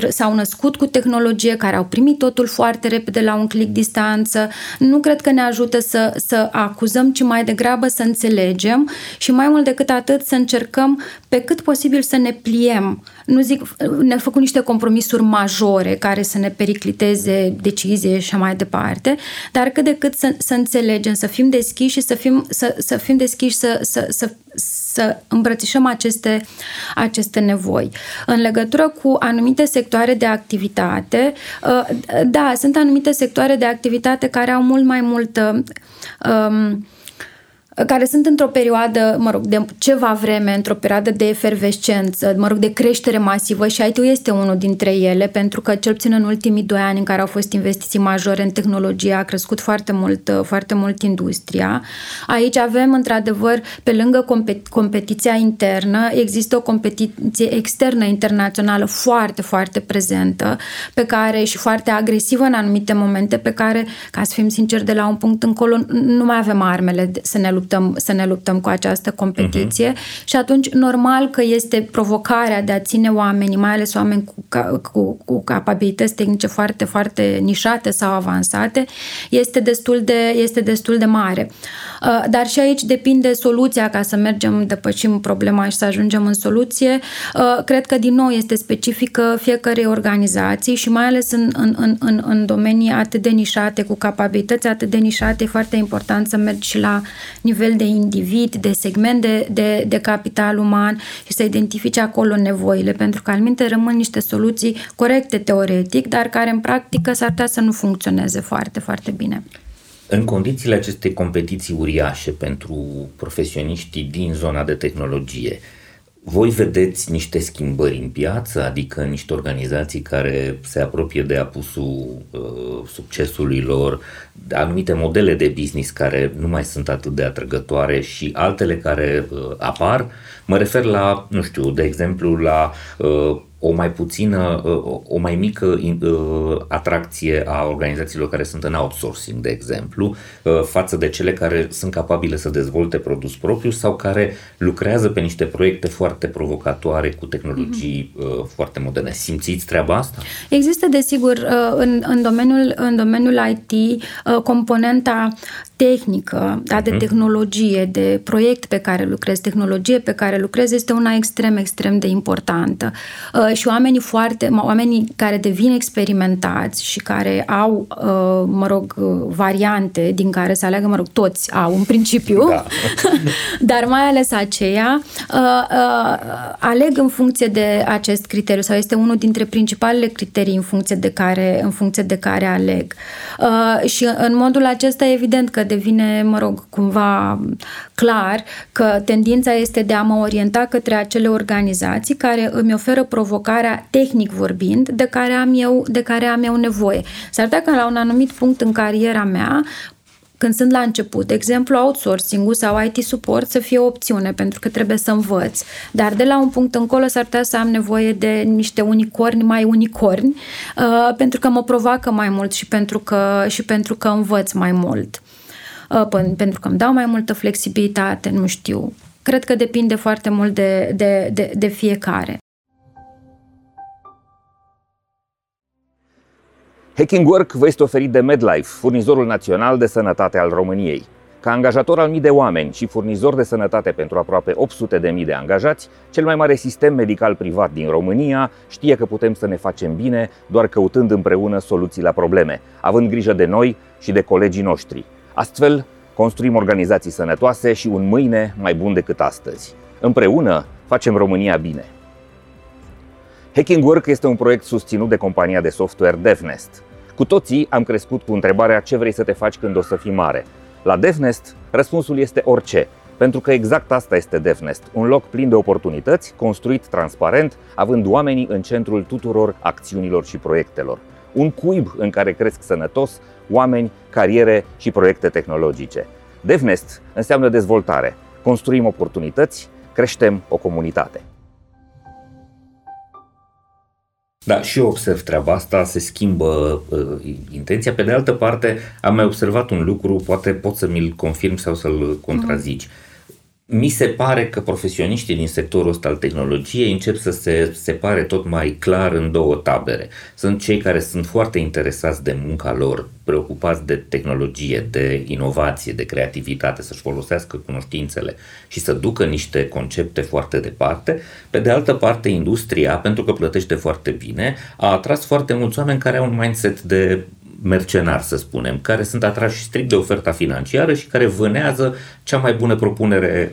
s-au născut cu tehnologie, care au primit totul foarte repede la un click distanță. Nu cred că ne ajută să acuzăm, ci mai degrabă să înțelegem și mai mult decât atât să încercăm pe cât posibil să ne pliem. Nu zic, ne-am făcut niște compromisuri majore care să ne pericliteze decizie și mai departe, dar cât de cât să înțelegem, să fim deschiși și să fim deschiși să îmbrățișăm aceste nevoi. În legătură cu anumite sectoare de activitate, da, sunt anumite sectoare de activitate care au mult mai multă care sunt într-o perioadă, de ceva vreme, într-o perioadă de efervescență, de creștere masivă și IT-ul este unul dintre ele, pentru că cel puțin în ultimii 2 ani în care au fost investiții majore în tehnologie, a crescut foarte mult industria. Aici avem, într-adevăr, pe lângă competiția internă, există o competiție externă, internațională, foarte, foarte prezentă, pe care și foarte agresivă în anumite momente, pe care, ca să fim sinceri, de la un punct încolo, nu mai avem armele să ne luptăm să ne luptăm cu această competiție și atunci normal că este provocarea de a ține oamenii, mai ales oameni cu capabilități tehnice foarte, foarte nișate sau avansate, este destul de mare. Dar și aici depinde soluția, ca să depășim problema și să ajungem în soluție. Cred că din nou este specifică fiecărei organizații și mai ales în domenii atât de nișate, cu capabilități atât de nișate, e foarte important să mergi și la nivel de individ, de segment, de capital uman și să identifici acolo nevoile, pentru că alminte rămân niște soluții corecte teoretic, dar care în practică s-ar putea să nu funcționeze foarte, foarte bine. În condițiile acestei competiții uriașe pentru profesioniștii din zona de tehnologie, voi vedeți niște schimbări în piață, adică niște organizații care se apropie de apusul succesului lor, anumite modele de business care nu mai sunt atât de atrăgătoare și altele care apar? Mă refer la, nu știu, de exemplu la o mai mică atracție a organizațiilor care sunt în outsourcing, de exemplu, față de cele care sunt capabile să dezvolte produs propriu sau care lucrează pe niște proiecte foarte provocatoare cu tehnologii foarte moderne. Simțiți treaba asta? Există, desigur, în domeniul IT, componenta tehnică, de tehnologie, de proiect pe care lucrezi, tehnologie pe care lucrezi, este una extrem, extrem de importantă. Și oamenii care devin experimentați și care au, variante din care să aleagă, toți au în principiu, da. Dar mai ales aceia, aleg în funcție de acest criteriu sau este unul dintre principalele criterii în funcție de care aleg. Și în modul acesta, evident că devine, cumva clar că tendința este de a mă orienta către acele organizații care îmi oferă provocarea, tehnic vorbind, de care am eu nevoie. S-ar putea că la un anumit punct în cariera mea, când sunt la început, de exemplu, outsourcing-ul sau IT support să fie o opțiune, pentru că trebuie să învăț. Dar de la un punct încolo s-ar putea să am nevoie de niște unicorni, pentru că mă provoacă mai mult și pentru că învăț mai mult. Pentru că îmi dau mai multă flexibilitate, nu știu. Cred că depinde foarte mult de fiecare. Hacking Work vă este oferit de Medlife, furnizorul național de sănătate al României. Ca angajator al mii de oameni și furnizor de sănătate pentru aproape 800.000 de angajați, cel mai mare sistem medical privat din România știe că putem să ne facem bine doar căutând împreună soluții la probleme, având grijă de noi și de colegii noștri. Astfel, construim organizații sănătoase și un mâine mai bun decât astăzi. Împreună facem România bine. Hacking Work este un proiect susținut de compania de software DevNest. Cu toții am crescut cu întrebarea ce vrei să te faci când o să fii mare. La DevNest, răspunsul este orice, pentru că exact asta este DevNest, un loc plin de oportunități, construit transparent, având oamenii în centrul tuturor acțiunilor și proiectelor. Un cuib în care cresc sănătos oameni, cariere și proiecte tehnologice. DevNest înseamnă dezvoltare. Construim oportunități, creștem o comunitate. Da, și eu observ treaba asta, se schimbă intenția. Pe de altă parte, am mai observat un lucru, poate pot să mi-l confirm sau să-l contrazici. Mi se pare că profesioniștii din sectorul ăsta al tehnologiei încep să se separe tot mai clar în două tabere. Sunt cei care sunt foarte interesați de munca lor, preocupați de tehnologie, de inovație, de creativitate, să-și folosească cunoștințele și să ducă niște concepte foarte departe. Pe de altă parte, industria, pentru că plătește foarte bine, a atras foarte mulți oameni care au un mindset de mercenari, să spunem, care sunt atrași strict de oferta financiară și care vânează cea mai bună propunere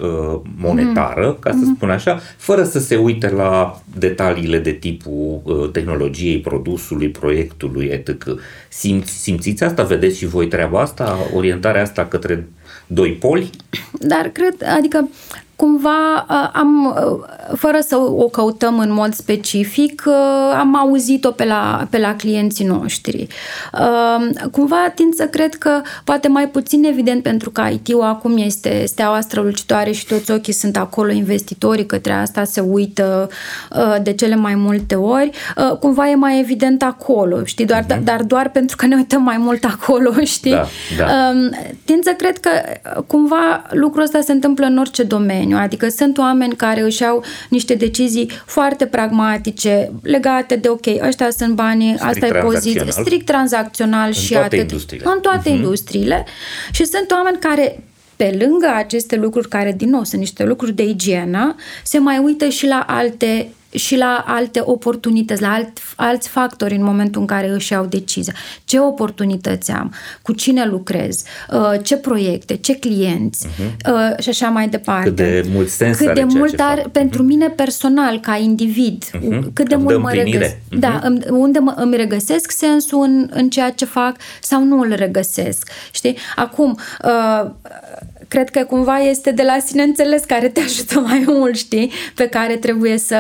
monetară, ca să spun așa, fără să se uite la detaliile de tipul tehnologiei, produsului, proiectului, etc. Simțiți asta? Vedeți și voi treaba asta? Orientarea asta către doi poli? Dar cred, adică cumva am, fără să o căutăm în mod specific, am auzit-o pe la clienții noștri. Cumva tind să cred că poate mai puțin evident, pentru că IT-ul acum este steaua strălucitoare și toți ochii sunt acolo, investitorii către asta se uită de cele mai multe ori. Cumva e mai evident acolo, știi? Dar doar pentru că ne uităm mai mult acolo, știi? Da. Tind să cred că cumva lucrul ăsta se întâmplă în orice domeniu. Adică sunt oameni care își au niște decizii foarte pragmatice legate de, ok, ăștia sunt banii, asta e poziție, strict tranzacțional și atât. În toate industriile. Și sunt oameni care, pe lângă aceste lucruri, care din nou sunt niște lucruri de igienă, se mai uită și la alte oportunități, la alți factori în momentul în care își iau decizia. Ce oportunități am? Cu cine lucrez? Ce proiecte? Ce clienți? Și așa mai departe. Cât de mult sens are ceea ce fac. Pentru mine personal, ca individ, cât de mult mă regăsesc. Da, unde îmi regăsesc sensul în ceea ce fac sau nu îl regăsesc. Știi? Acum, cred că cumva este de la sine înțeles care te ajută mai mult, știi? Pe care trebuie să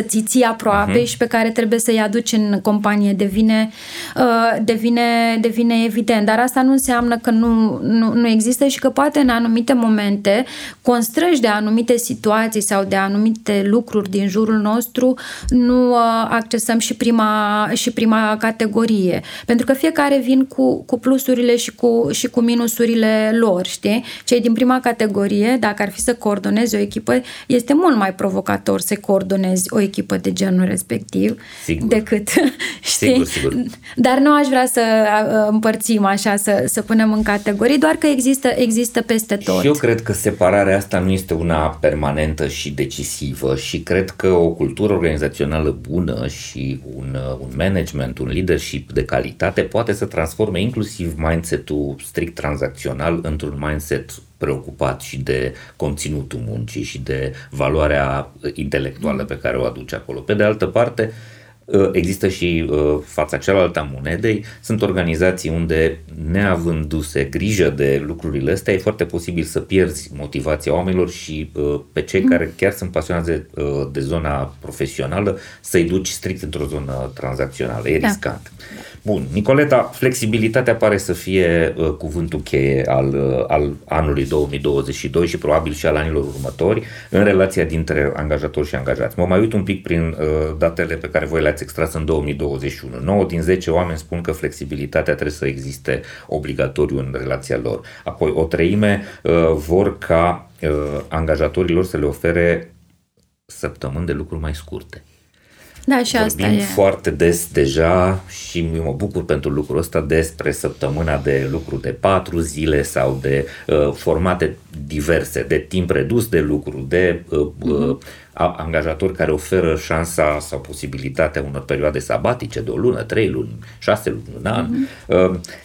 ți ții aproape și pe care trebuie să-i aduci în companie. Devine evident. Dar asta nu înseamnă că nu există și că poate în anumite momente constrânși de anumite situații sau de anumite lucruri din jurul nostru nu accesăm și prima categorie. Pentru că fiecare vin cu plusurile și cu minusurile lor, știi? Cei din prima categorie, dacă ar fi să coordonezi o echipă, este mult mai provocator să coordonezi o echipă de genul respectiv, sigur, decât, știi? Sigur. Dar nu aș vrea să împărțim așa, să punem în categorii, doar că există peste tot. Și eu cred că separarea asta nu este una permanentă și decisivă și cred că o cultură organizațională bună și un management, un leadership de calitate poate să transforme inclusiv mindset-ul strict tranzacțional într-un mindset preocupat și de conținutul muncii și de valoarea intelectuală pe care o aduce acolo. Pe de altă parte, există și fața cealaltă a monedei, sunt organizații unde, neavându-se grijă de lucrurile astea, e foarte posibil să pierzi motivația oamenilor și pe cei care chiar sunt pasionați de zona profesională să-i duci strict într-o zonă tranzacțională. E riscant. Bun, Nicoleta, flexibilitatea pare să fie cuvântul cheie al anului 2022 și probabil și al anilor următori în relația dintre angajatori și angajați. Mă mai uit un pic prin datele pe care voi le-ați extras în 2021. 9 din 10 oameni spun că flexibilitatea trebuie să existe obligatoriu în relația lor. Apoi o treime vor ca angajatorilor să le ofere săptămâni de lucru mai scurte. Da, și vorbim asta foarte des deja și mă bucur pentru lucrul ăsta despre săptămâna de lucru de 4 zile sau de formate diverse, de timp redus de lucru, de angajatori care oferă șansa sau posibilitatea unor perioade sabatice de o lună, 3 luni, 6 luni, un an.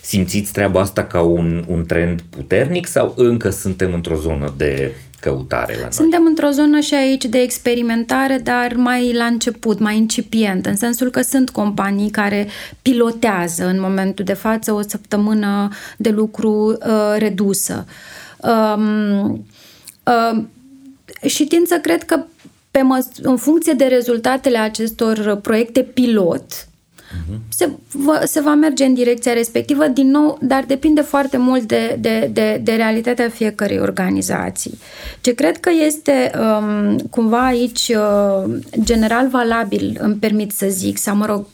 Simțiți treaba asta ca un trend puternic sau încă suntem într-o zonă de căutare la noi? Suntem într-o zonă și aici de experimentare, dar mai la început, mai incipient, în sensul că sunt companii care pilotează în momentul de față o săptămână de lucru redusă. Și tind să cred că în funcție de rezultatele acestor proiecte pilot se va merge în direcția respectivă, din nou, dar depinde foarte mult de realitatea fiecărei organizații. Ce cred că este cumva aici general valabil, îmi permit să zic, sau mă rog,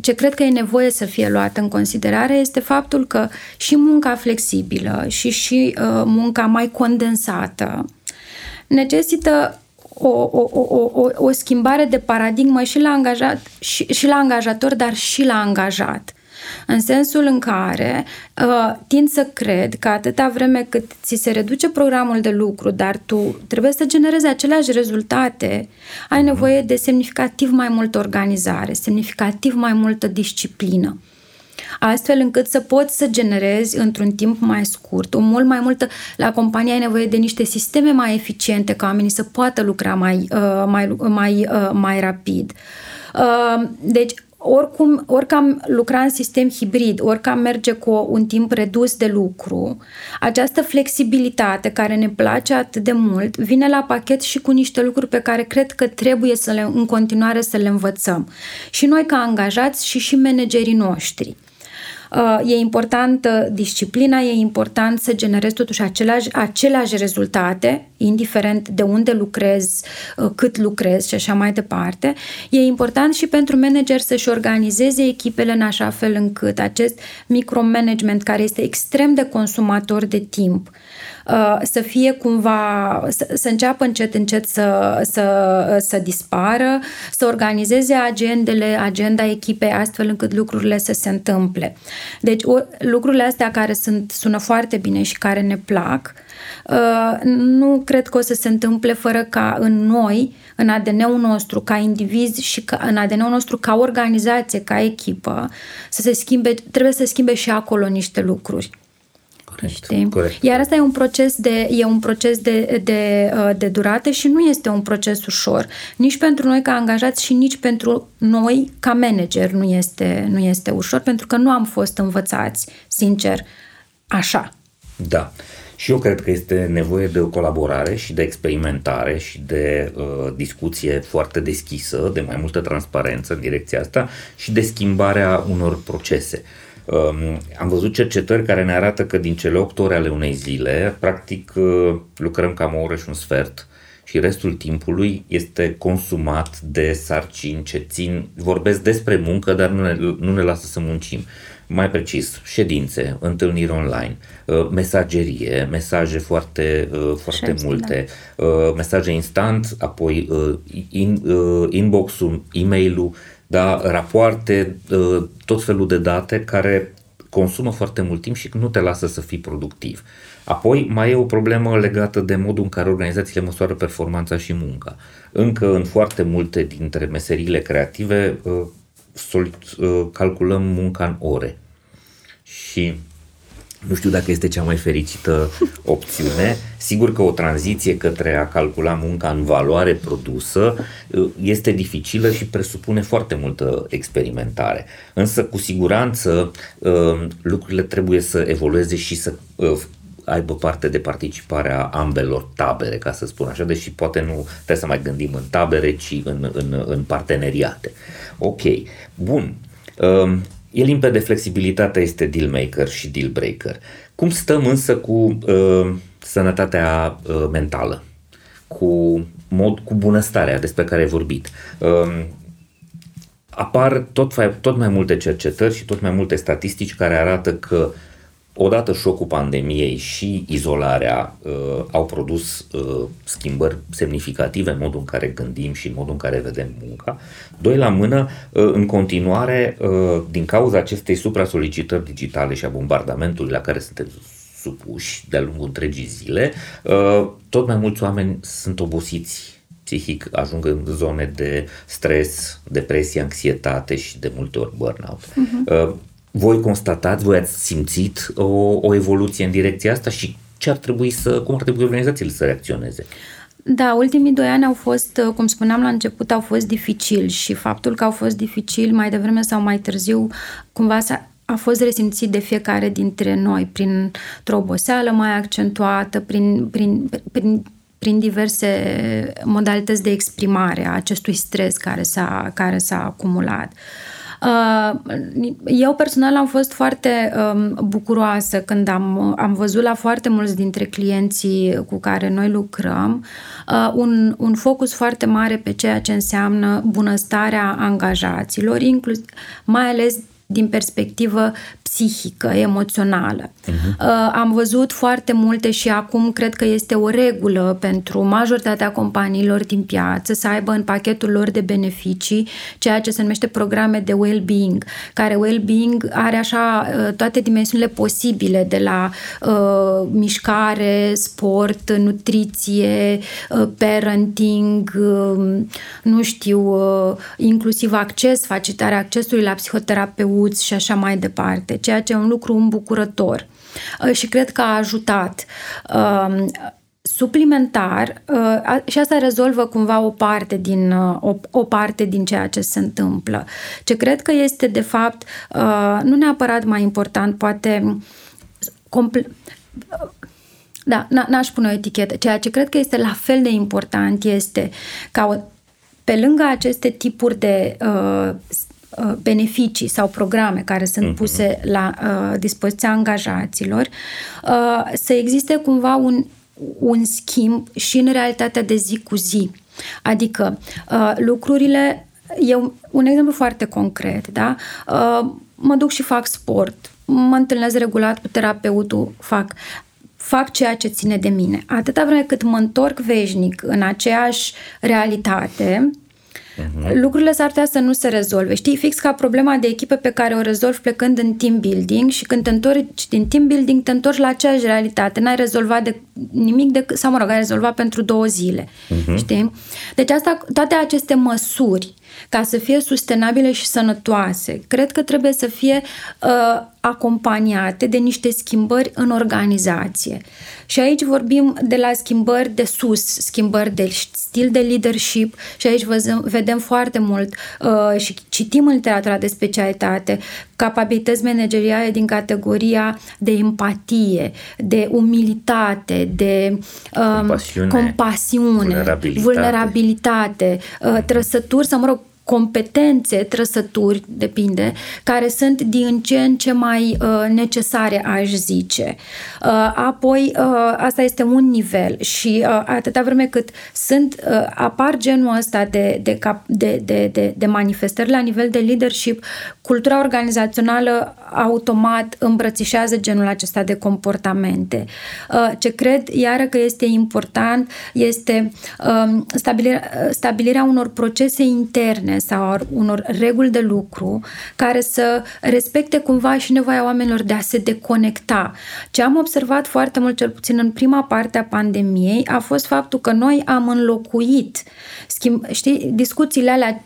ce cred că e nevoie să fie luat în considerare este faptul că și munca flexibilă și munca mai condensată necesită o schimbare de paradigmă și la angajat și la angajator, dar și la angajat. În sensul în care tind să cred că atâta vreme cât ți se reduce programul de lucru, dar tu trebuie să generezi aceleași rezultate, ai nevoie de semnificativ mai multă organizare, semnificativ mai multă disciplină, astfel încât să poți să generezi într-un timp mai scurt, la companie ai nevoie de niște sisteme mai eficiente ca oamenii să poată lucra mai rapid. Deci oricum, oricam lucra în sistem hibrid, oricam merge cu un timp redus de lucru, această flexibilitate care ne place atât de mult vine la pachet și cu niște lucruri pe care cred că trebuie să le, în continuare să le învățăm. Și noi ca angajați și managerii noștri. E importantă disciplina, e important să generezi totuși aceleași rezultate, indiferent de unde lucrezi, cât lucrezi și așa mai departe. E important și pentru manager să-și organizeze echipele în așa fel încât acest micromanagement, care este extrem de consumator de timp, să fie cumva, să înceapă încet să dispară, să organizeze agenda echipei astfel încât lucrurile să se întâmple. Deci lucrurile astea care sună foarte bine și care ne plac, nu cred că o să se întâmple fără ca în noi, în ADN-ul nostru ca indivizi și în ADN-ul nostru ca organizație, ca echipă, să se schimbe, trebuie să se schimbe și acolo niște lucruri. Corect. Iar asta e un proces de durată și nu este un proces ușor, nici pentru noi ca angajați și nici pentru noi ca manager nu este ușor, pentru că nu am fost învățați, sincer, așa. Da. Și eu cred că este nevoie de o colaborare și de experimentare și de discuție foarte deschisă, de mai multă transparență în direcția asta și de schimbarea unor procese. Am văzut cercetări care ne arată că din cele 8 ore ale unei zile, practic lucrăm cam o oră și un sfert și restul timpului este consumat de sarcini ce țin, vorbesc despre muncă, dar nu ne lasă să muncim. Mai precis, ședințe, întâlniri online, mesagerie, mesaje foarte multe, mesaje instant, apoi inbox-ul, e-mail-ul, da, rapoarte, tot felul de date care consumă foarte mult timp și nu te lasă să fii productiv. Apoi mai e o problemă legată de modul în care organizațiile măsoară performanța și munca. Încă în foarte multe dintre meseriile creative calculăm munca în ore și nu știu dacă este cea mai fericită opțiune. Sigur că o tranziție către a calcula munca în valoare produsă este dificilă și presupune foarte multă experimentare. Însă, cu siguranță, lucrurile trebuie să evolueze și să aibă parte de participarea ambelor tabere, ca să spun așa, deși poate nu trebuie să mai gândim în tabere, ci în parteneriate. Ok, bun. E limpede, flexibilitatea este deal maker și deal breaker. Cum stăm însă cu sănătatea mentală, cu bunăstarea despre care ai vorbit? Apar tot mai multe cercetări și tot mai multe statistici care arată că odată șocul pandemiei și izolarea au produs schimbări semnificative în modul în care gândim și în modul în care vedem munca. Doi la mână, în continuare, din cauza acestei supra-solicitări digitale și a bombardamentului la care suntem supuși de-a lungul întregii zile, tot mai mulți oameni sunt obosiți psihic, ajung în zone de stres, depresie, anxietate și de multe ori burnout. Uh-huh. Voi constatați, voi ați simțit o evoluție în direcția asta și cum ar trebui organizațiile să reacționeze? Da, ultimii 2 ani au fost, cum spuneam la început, au fost dificili și faptul că au fost dificili mai devreme sau mai târziu cumva a fost resimțit de fiecare dintre noi printr-o oboseală mai accentuată, prin diverse modalități de exprimare a acestui stres care s-a acumulat. Eu personal am fost foarte bucuroasă când am văzut la foarte mulți dintre clienții cu care noi lucrăm un focus foarte mare pe ceea ce înseamnă bunăstarea angajaților, mai ales din perspectivă psihică, emoțională. Uh-huh. Am văzut foarte multe și acum cred că este o regulă pentru majoritatea companiilor din piață să aibă în pachetul lor de beneficii ceea ce se numește programe de well-being, care well-being are așa toate dimensiunile posibile, de la mișcare, sport, nutriție, parenting, inclusiv facilitarea accesului la psihoterapeuți și așa mai departe, ceea ce e un lucru îmbucurător și cred că a ajutat suplimentar și asta rezolvă cumva o parte din ceea ce se întâmplă. Ce cred că este de fapt nu neapărat mai important, poate n-aș pune o etichetă. Ceea ce cred că este la fel de important este ca pe lângă aceste tipuri de beneficii sau programe care sunt puse la dispoziția angajaților, să existe cumva un schimb și în realitatea de zi cu zi. Adică lucrurile, un exemplu foarte concret, da? Mă duc și fac sport, mă întâlnesc regulat cu terapeutul, fac ceea ce ține de mine. Atâta vreme cât mă întorc veșnic în aceeași realitate, lucrurile s-ar putea să nu se rezolve. Știi, fix ca problema de echipă pe care o rezolvi plecând în team building și când te întorci din team building, te întorci la aceeași realitate. N-ai rezolvat nimic decât, sau mă rog, ai rezolvat pentru 2 zile. Știi? Deci asta, toate aceste măsuri, ca să fie sustenabile și sănătoase, cred că trebuie să fie acompaniate de niște schimbări în organizație. Și aici vorbim de la schimbări de sus, schimbări de stil de leadership și aici vedem foarte mult și citim în literatura de specialitate capabilități manageriale din categoria de empatie, de umilitate, de compasiune, vulnerabilitate trăsături, sau mă rog, competențe, trăsături, depinde, care sunt din ce în ce mai necesare, aș zice. Apoi, asta este un nivel și atâta vreme cât apar genul ăsta de manifestări la nivel de leadership, cultura organizațională automat îmbrățișează genul acesta de comportamente. Ce cred, iară, că este important este stabilirea unor procese interne sau unor reguli de lucru care să respecte cumva și nevoia oamenilor de a se deconecta. Ce am observat foarte mult, cel puțin în prima parte a pandemiei, a fost faptul că noi am înlocuit discuțiile alea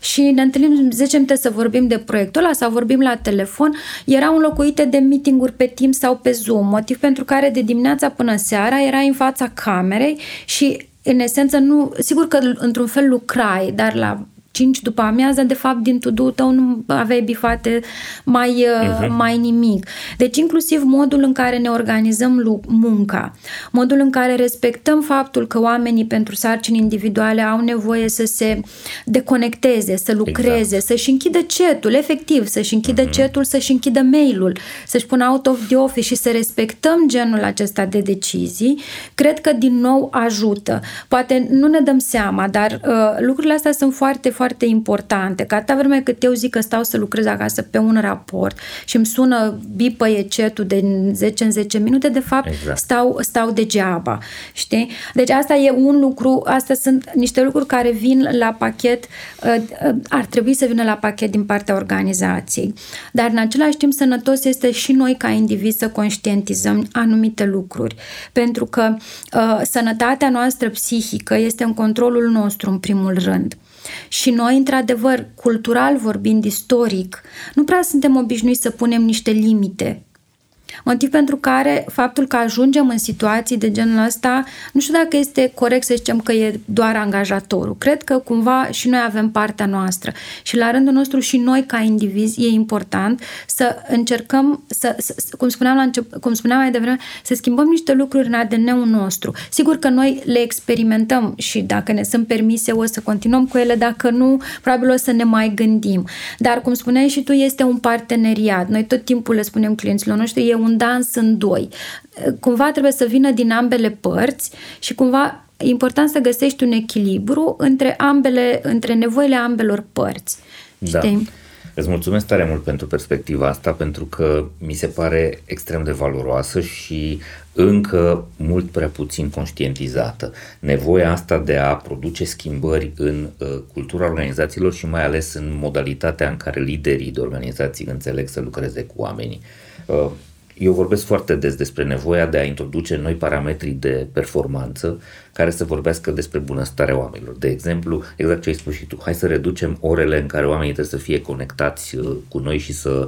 și ne întâlnim 10 minute să vorbim de proiectul ăla sau vorbim la telefon, erau înlocuite de meeting-uri pe Teams sau pe Zoom, motiv pentru care de dimineața până seara erai în fața camerei și în esență nu, sigur că într-un fel lucrai, dar la 5 după amiază, de fapt, din to-do-ul tău nu aveai bifate mai nimic. Deci, inclusiv modul în care ne organizăm munca, modul în care respectăm faptul că oamenii pentru sarcini individuale au nevoie să se deconecteze, să lucreze, exact, să-și închidă cetul, efectiv, să-și închidă cetul, să-și închidă mail-ul, să-și pună out of the office și să respectăm genul acesta de decizii, cred că din nou ajută. Poate nu ne dăm seama, dar lucrurile astea sunt foarte importante, că atâta vreme cât eu zic că stau să lucrez acasă pe un raport și îmi sună bipăie cetul de 10 în 10 minute, de fapt stau degeaba, știi? Deci asta e un lucru, astea sunt niște lucruri care vin la pachet, ar trebui să vină la pachet din partea organizației, dar în același timp sănătos este și noi ca indivizi să conștientizăm anumite lucruri, pentru că sănătatea noastră psihică este în controlul nostru în primul rând. Și noi, într-adevăr, cultural vorbind, istoric, nu prea suntem obișnuiți să punem niște limite. Motiv pentru care faptul că ajungem în situații de genul ăsta, nu știu dacă este corect să zicem că e doar angajatorul. Cred că cumva și noi avem partea noastră și la rândul nostru și noi ca indivizi e important să încercăm să cum spuneam mai devreme, să schimbăm niște lucruri în ADN-ul nostru. Sigur că noi le experimentăm și dacă ne sunt permise o să continuăm cu ele, dacă nu, probabil o să ne mai gândim. Dar cum spuneai și tu, este un parteneriat. Noi tot timpul le spunem clienților noștri, e un dans în doi. Cumva trebuie să vină din ambele părți și cumva e important să găsești un echilibru între nevoile ambelor părți. Da. Știi? Îți mulțumesc tare mult pentru perspectiva asta, pentru că mi se pare extrem de valoroasă și încă mult prea puțin conștientizată. Nevoia asta de a produce schimbări în cultura organizațiilor și mai ales în modalitatea în care liderii de organizații înțeleg să lucreze cu oamenii. Eu vorbesc foarte des despre nevoia de a introduce noi parametri de performanță care să vorbească despre bunăstarea oamenilor. De exemplu, exact ce ai spus și tu, hai să reducem orele în care oamenii trebuie să fie conectați cu noi și să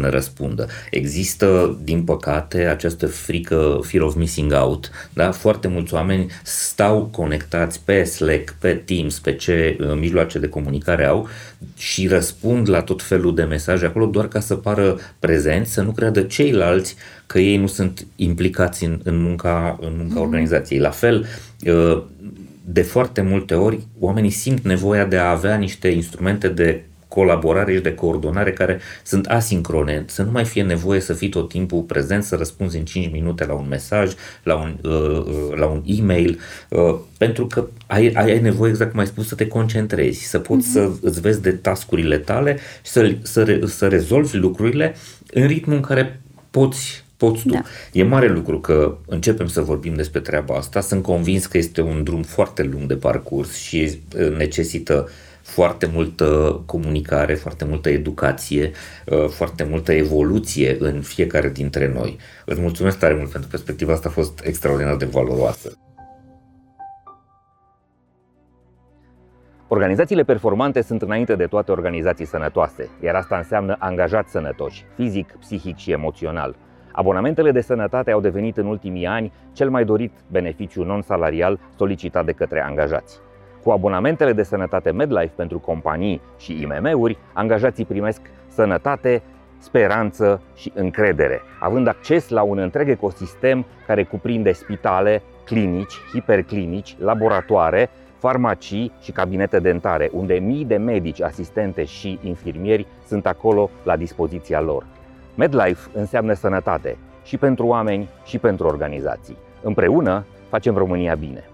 ne răspundă. Există, din păcate, această frică, fear of missing out, da? Foarte mulți oameni stau conectați pe Slack, pe Teams, pe ce mijloace de comunicare au și răspund la tot felul de mesaje acolo doar ca să pară prezenți, să nu creadă ceilalți că ei nu sunt implicați în munca organizației. La fel, de foarte multe ori, oamenii simt nevoia de a avea niște instrumente de colaborare și de coordonare care sunt asincrone, să nu mai fie nevoie să fii tot timpul prezent, să răspunzi în 5 minute la un mesaj, la un e-mail, pentru că ai nevoie, exact cum ai spus, să te concentrezi, să poți să îți vezi de task-urile tale și să rezolvi lucrurile în ritmul în care poți tu. Da. E mare lucru că începem să vorbim despre treaba asta. Sunt convins că este un drum foarte lung de parcurs și necesită foarte multă comunicare, foarte multă educație, foarte multă evoluție în fiecare dintre noi. Îți mulțumesc tare mult pentru perspectiva asta, a fost extraordinar de valoroasă. Organizațiile performante sunt înainte de toate organizații sănătoase, iar asta înseamnă angajați sănătoși, fizic, psihic și emoțional. Abonamentele de sănătate au devenit în ultimii ani cel mai dorit beneficiu non-salarial solicitat de către angajați. Cu abonamentele de sănătate Medlife pentru companii și IMM-uri, angajații primesc sănătate, speranță și încredere, având acces la un întreg ecosistem care cuprinde spitale, clinici, hiperclinici, laboratoare, farmacii și cabinete dentare, unde mii de medici, asistente și infirmieri sunt acolo la dispoziția lor. Medlife înseamnă sănătate și pentru oameni și pentru organizații. Împreună facem România bine.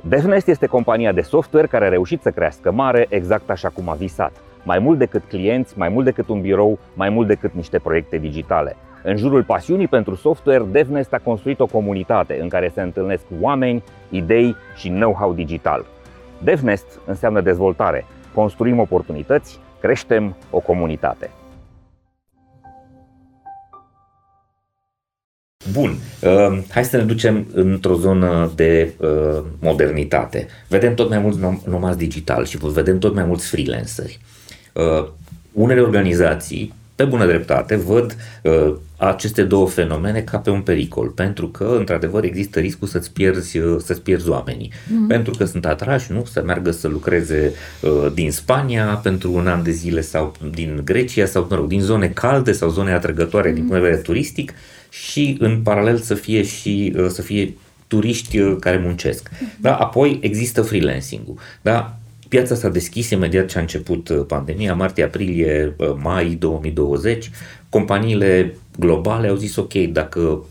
DevNest este compania de software care a reușit să crească mare exact așa cum a visat. Mai mult decât clienți, mai mult decât un birou, mai mult decât niște proiecte digitale. În jurul pasiunii pentru software, DevNest a construit o comunitate în care se întâlnesc oameni, idei și know-how digital. DevNest înseamnă dezvoltare. Construim oportunități, creștem o comunitate. Bun, hai să ne ducem într-o zonă de modernitate. Vedem tot mai mulți nomazi digitali și vedem tot mai mulți freelanceri. Unele organizații, pe bună dreptate, văd aceste două fenomene ca pe un pericol, pentru că, într-adevăr, există riscul să-ți pierzi oamenii. Pentru că sunt atrași, nu? Să meargă să lucreze din Spania pentru un an de zile sau din Grecia sau, din zone calde sau zone atrăgătoare din punct de vedere turistic și, în paralel, să fie turiști care muncesc. Da? Apoi există freelancing-ul. Da? Piața s-a deschis imediat ce a început pandemia, martie-aprilie, mai 2020. Companiile globale au zis, ok, dacă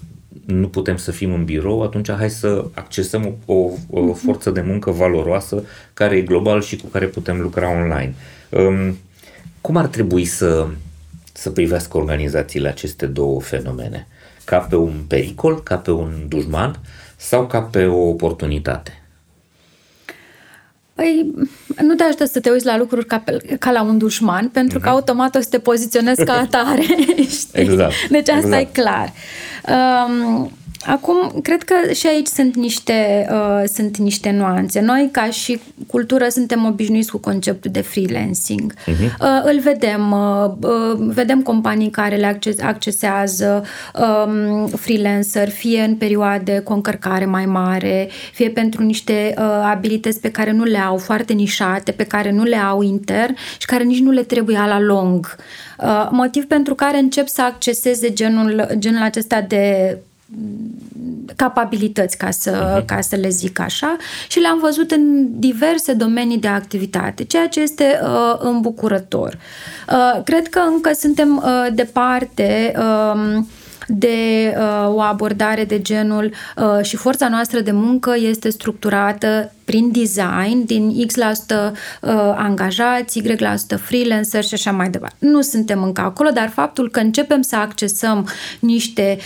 nu putem să fim în birou, atunci hai să accesăm o forță de muncă valoroasă care e global și cu care putem lucra online. Cum ar trebui să privească organizațiile aceste două fenomene? Ca pe un pericol, ca pe un dușman sau ca pe o oportunitate? Păi, nu te ajută să te uiți la lucruri ca la un dușman, pentru că automat o să te poziționezi ca atare, știi? Exact. Deci asta e clar. Acum, cred că și aici sunt niște nuanțe. Noi, ca și cultură, suntem obișnuiți cu conceptul de freelancing. Îl vedem. Vedem companii care le accesează freelancer, fie în perioade cu o încărcare mai mare, fie pentru niște abilități pe care nu le au, foarte nișate, pe care nu le au intern și care nici nu le trebuia la lung. Motiv pentru care încep să acceseze genul acesta de capabilități, ca să le zic așa, și le-am văzut în diverse domenii de activitate, ceea ce este îmbucurător. Cred că încă suntem departe de o abordare de genul și forța noastră de muncă este structurată prin design, din X% angajați, Y% freelancer și așa mai departe. Nu suntem încă acolo, dar faptul că începem să accesăm niște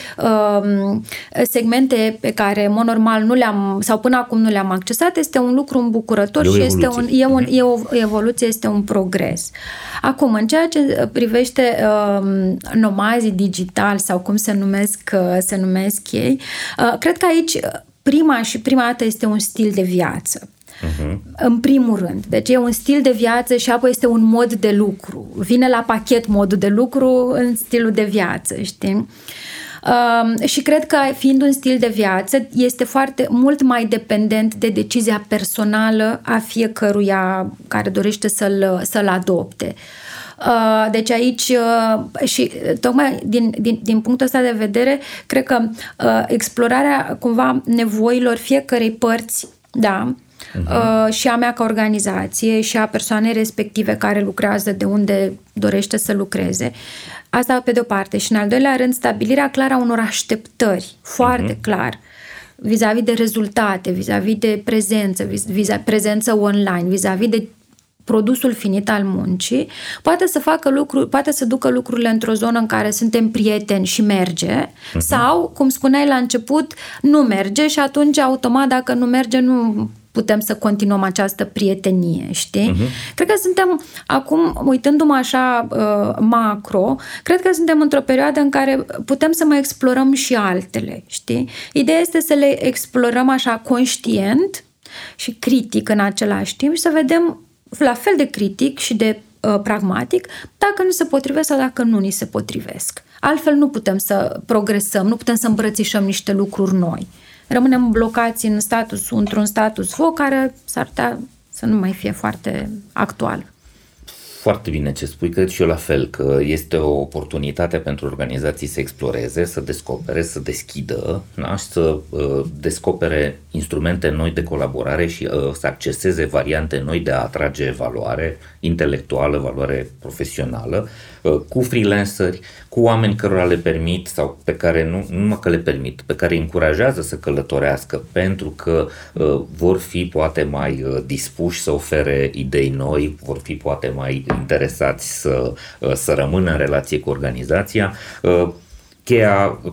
segmente pe care, în mod normal, nu le-am, sau până acum nu le-am accesat, este un lucru îmbucurător și este o evoluție, este un progres. Acum, în ceea ce privește nomazii digitali sau cum se numesc ei, cred că aici prima dată este un stil de viață. Uh-huh. În primul rând. Deci e un stil de viață și apoi este un mod de lucru. Vine la pachet modul de lucru în stilul de viață, știi? Și cred că fiind un stil de viață este foarte mult mai dependent de decizia personală a fiecăruia care dorește să-l adopte. Deci aici și tocmai din punctul ăsta de vedere cred că explorarea cumva nevoilor fiecărei părți, da, uh-huh. și a mea ca organizație și a persoanei respective care lucrează de unde dorește să lucreze. Asta pe de-o parte. Și în al doilea rând, stabilirea clară a unor așteptări, foarte uh-huh. clar, vis-a-vis de rezultate, vis-a-vis de prezență, prezență online, vis-a-vis de produsul finit al muncii, poate să ducă lucrurile într-o zonă în care suntem prieteni și merge, uh-huh. sau, cum spuneai la început, nu merge și atunci, automat, dacă nu merge, nu putem să continuăm această prietenie, știi? Uh-huh. Cred că suntem acum, uitându-mă așa macro, cred că suntem într-o perioadă în care putem să mai explorăm și altele, știi? Ideea este să le explorăm așa conștient și critic în același timp și să vedem la fel de critic și de pragmatic dacă nu se potrivesc sau dacă nu ni se potrivesc. Altfel nu putem să progresăm, nu putem să îmbrățișăm niște lucruri noi. Rămânem blocați în într-un status quo care s-ar putea să nu mai fie foarte actual. Foarte bine ce spui, cred și eu la fel, că este o oportunitate pentru organizații să exploreze, să descopere, să deschidă, da? Și să descopere instrumente noi de colaborare și să acceseze variante noi de a atrage valoare intelectuală, valoare profesională, cu freelanceri, cu oameni cărora le permit sau pe care nu numai că le permit, pe care îi încurajează să călătorească pentru că vor fi poate mai dispuși să ofere idei noi, vor fi poate mai interesați să rămână în relație cu organizația.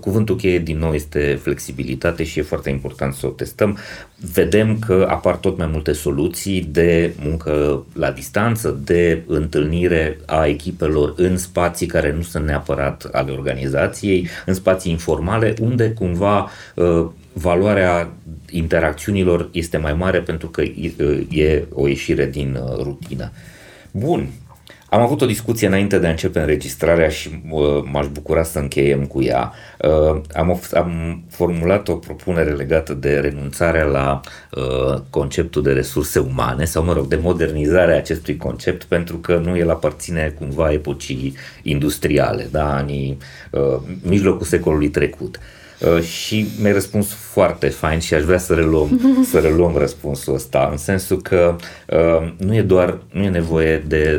Cuvântul cheie din nou este flexibilitate și e foarte important să o testăm. Vedem că apar tot mai multe soluții de muncă la distanță, de întâlnire a echipelor în spații care nu sunt neapărat ale organizației, în spații informale, unde cumva valoarea interacțiunilor este mai mare pentru că e o ieșire din rutină. Bun. Am avut o discuție înainte de a începe înregistrarea și m-aș bucura să încheiem cu ea. Am formulat o propunere legată de renunțarea la conceptul de resurse umane sau, mă rog, de modernizarea acestui concept pentru că nu el aparține cumva epocii industriale, da, anii mijlocul secolului trecut. Și mi-ai răspuns foarte fain și aș vrea să reluăm răspunsul ăsta, în sensul că nu e nevoie de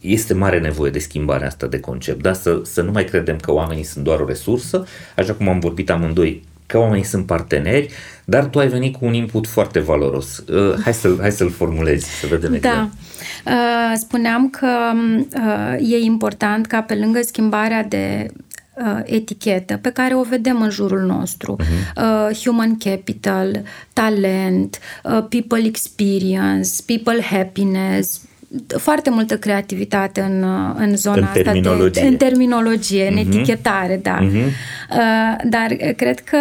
este mare nevoie de schimbarea asta de concept, da? Să nu mai credem că oamenii sunt doar o resursă, așa cum am vorbit amândoi, că oamenii sunt parteneri, dar tu ai venit cu un input foarte valoros. Hai să-l formulezi, să vedem exact. Da. Spuneam că e important ca pe lângă schimbarea de etichetă pe care o vedem în jurul nostru, uh-huh. Human capital, talent, people experience, people happiness, foarte multă creativitate în zona asta în terminologie, uh-huh. în etichetare, da. Uh-huh. Dar cred că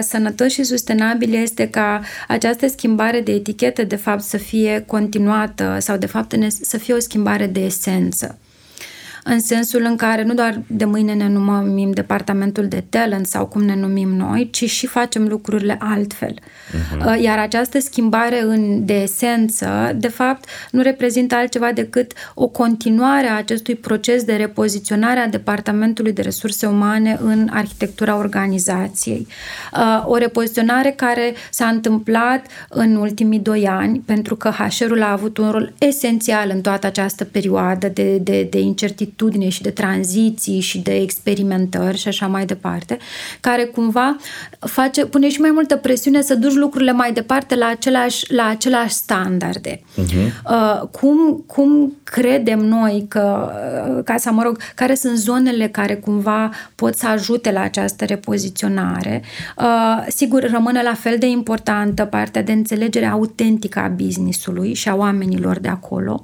sănătos și sustenabil este ca această schimbare de etichetă de fapt să fie continuată sau de fapt să fie o schimbare de esență. În sensul în care nu doar de mâine ne numim departamentul de talent sau cum ne numim noi, ci și facem lucrurile altfel. Uh-huh. Iar această schimbare de esență, de fapt, nu reprezintă altceva decât o continuare a acestui proces de repoziționare a departamentului de resurse umane în arhitectura organizației. O repoziționare care s-a întâmplat în ultimii 2 ani, pentru că HR-ul a avut un rol esențial în toată această perioadă de incertitudine și de tranziții și de experimentări și așa mai departe, care cumva pune și mai multă presiune să duci lucrurile mai departe la același standarde. Uh-huh. Cum credem noi că, care sunt zonele care cumva pot să ajute la această repoziționare? Sigur, rămâne la fel de importantă partea de înțelegere autentică a business-ului și a oamenilor de acolo,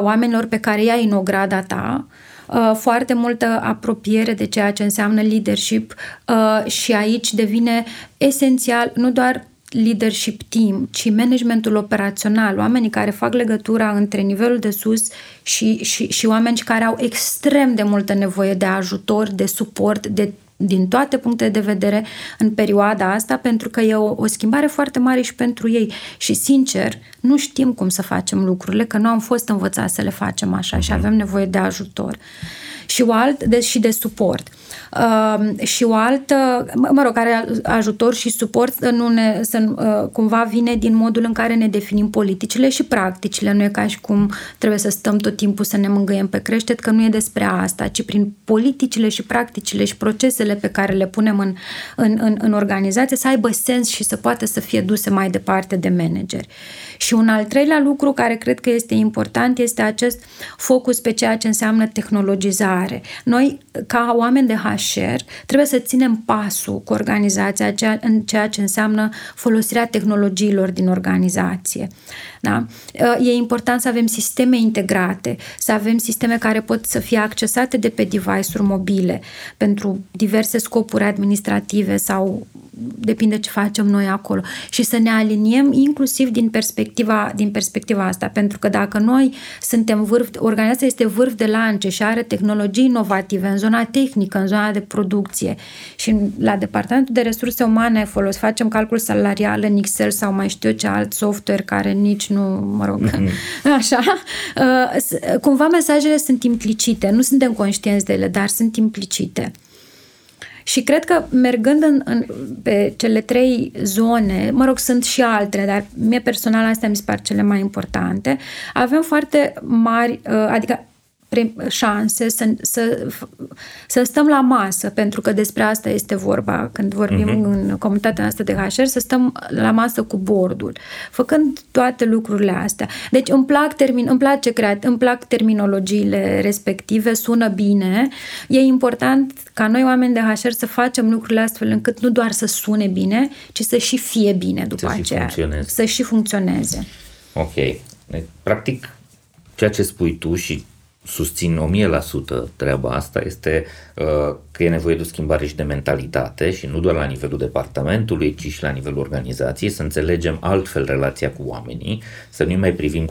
oamenilor pe care i-ai în ograda ta, foarte multă apropiere de ceea ce înseamnă leadership și aici devine esențial nu doar leadership team, ci managementul operațional, oamenii care fac legătura între nivelul de sus și oameni care au extrem de multă nevoie de ajutor, de suport, din toate punctele de vedere în perioada asta, pentru că e o schimbare foarte mare și pentru ei. Și, sincer, nu știm cum să facem lucrurile, că nu am fost învățați să le facem așa și avem nevoie de ajutor. Și de suport. Și o altă, care ajutor și suport cumva vine din modul în care ne definim politicile și practicile. Nu e ca și cum trebuie să stăm tot timpul să ne mângâiem pe creștet, că nu e despre asta, ci prin politicile și practicile și procesele pe care le punem în organizație să aibă sens și să poată să fie duse mai departe de manageri. Și un al treilea lucru care cred că este important este acest focus pe ceea ce înseamnă tehnologizare. Noi, ca oameni de HR, trebuie să ținem pasul cu organizația în ceea ce înseamnă folosirea tehnologiilor din organizație. Da? E important să avem sisteme integrate, să avem sisteme care pot să fie accesate de pe device-uri mobile pentru diverse scopuri administrative sau depinde ce facem noi acolo și să ne aliniem inclusiv din perspectiva asta, pentru că dacă noi suntem organizația este vârf de lance și are tehnologii inovative în zona tehnică, în zona de producție și la departamentul de resurse umane facem calcul salarial în Excel sau mai știu eu ce alt software care nici nu, așa, cumva mesajele sunt implicite, nu suntem conștienți de ele, dar sunt implicite. Și cred că mergând pe cele trei zone, sunt și altele, dar mie personal astea mi se par cele mai importante, avem foarte mari, adică șanse să stăm la masă, pentru că despre asta este vorba când vorbim în comunitatea noastră de HR, să stăm la masă cu boardul, făcând toate lucrurile astea. Deci îmi plac terminologiile respective, sună bine. E important ca noi oameni de HR să facem lucrurile astfel încât nu doar să sune bine, ci să și fie bine după aceea. Să și funcționeze. Ok. Practic, ceea ce spui tu și susțin 1000% treaba asta este că e nevoie de o schimbare și de mentalitate și nu doar la nivelul departamentului, ci și la nivelul organizației, să înțelegem altfel relația cu oamenii, să nu mai privim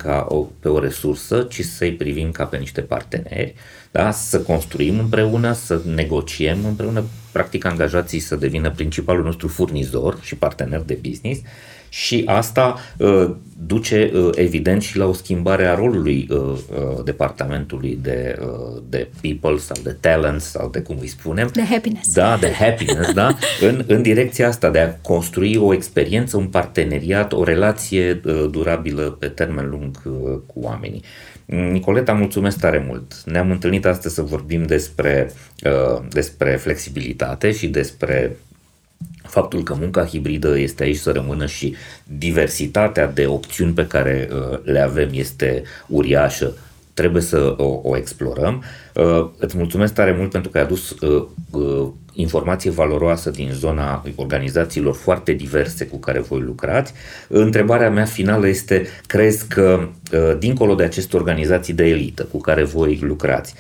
pe o resursă, ci să-i privim ca pe niște parteneri, da? Să construim împreună, să negociem împreună, practic angajații să devină principalul nostru furnizor și partener de business. Și asta duce evident și la o schimbare a rolului departamentului de people sau de talents sau de cum îi spunem. De happiness. Da, de happiness, da, în direcția asta de a construi o experiență, un parteneriat, o relație durabilă pe termen lung cu oamenii. Nicoleta, mulțumesc tare mult. Ne-am întâlnit astăzi să vorbim despre flexibilitate și despre faptul că munca hibridă este aici să rămână și diversitatea de opțiuni pe care le avem este uriașă. Trebuie să o explorăm. Îți mulțumesc tare mult pentru că ai adus informație valoroasă din zona organizațiilor foarte diverse cu care voi lucrați. Întrebarea mea finală este, crezi că dincolo de aceste organizații de elită cu care voi lucrați,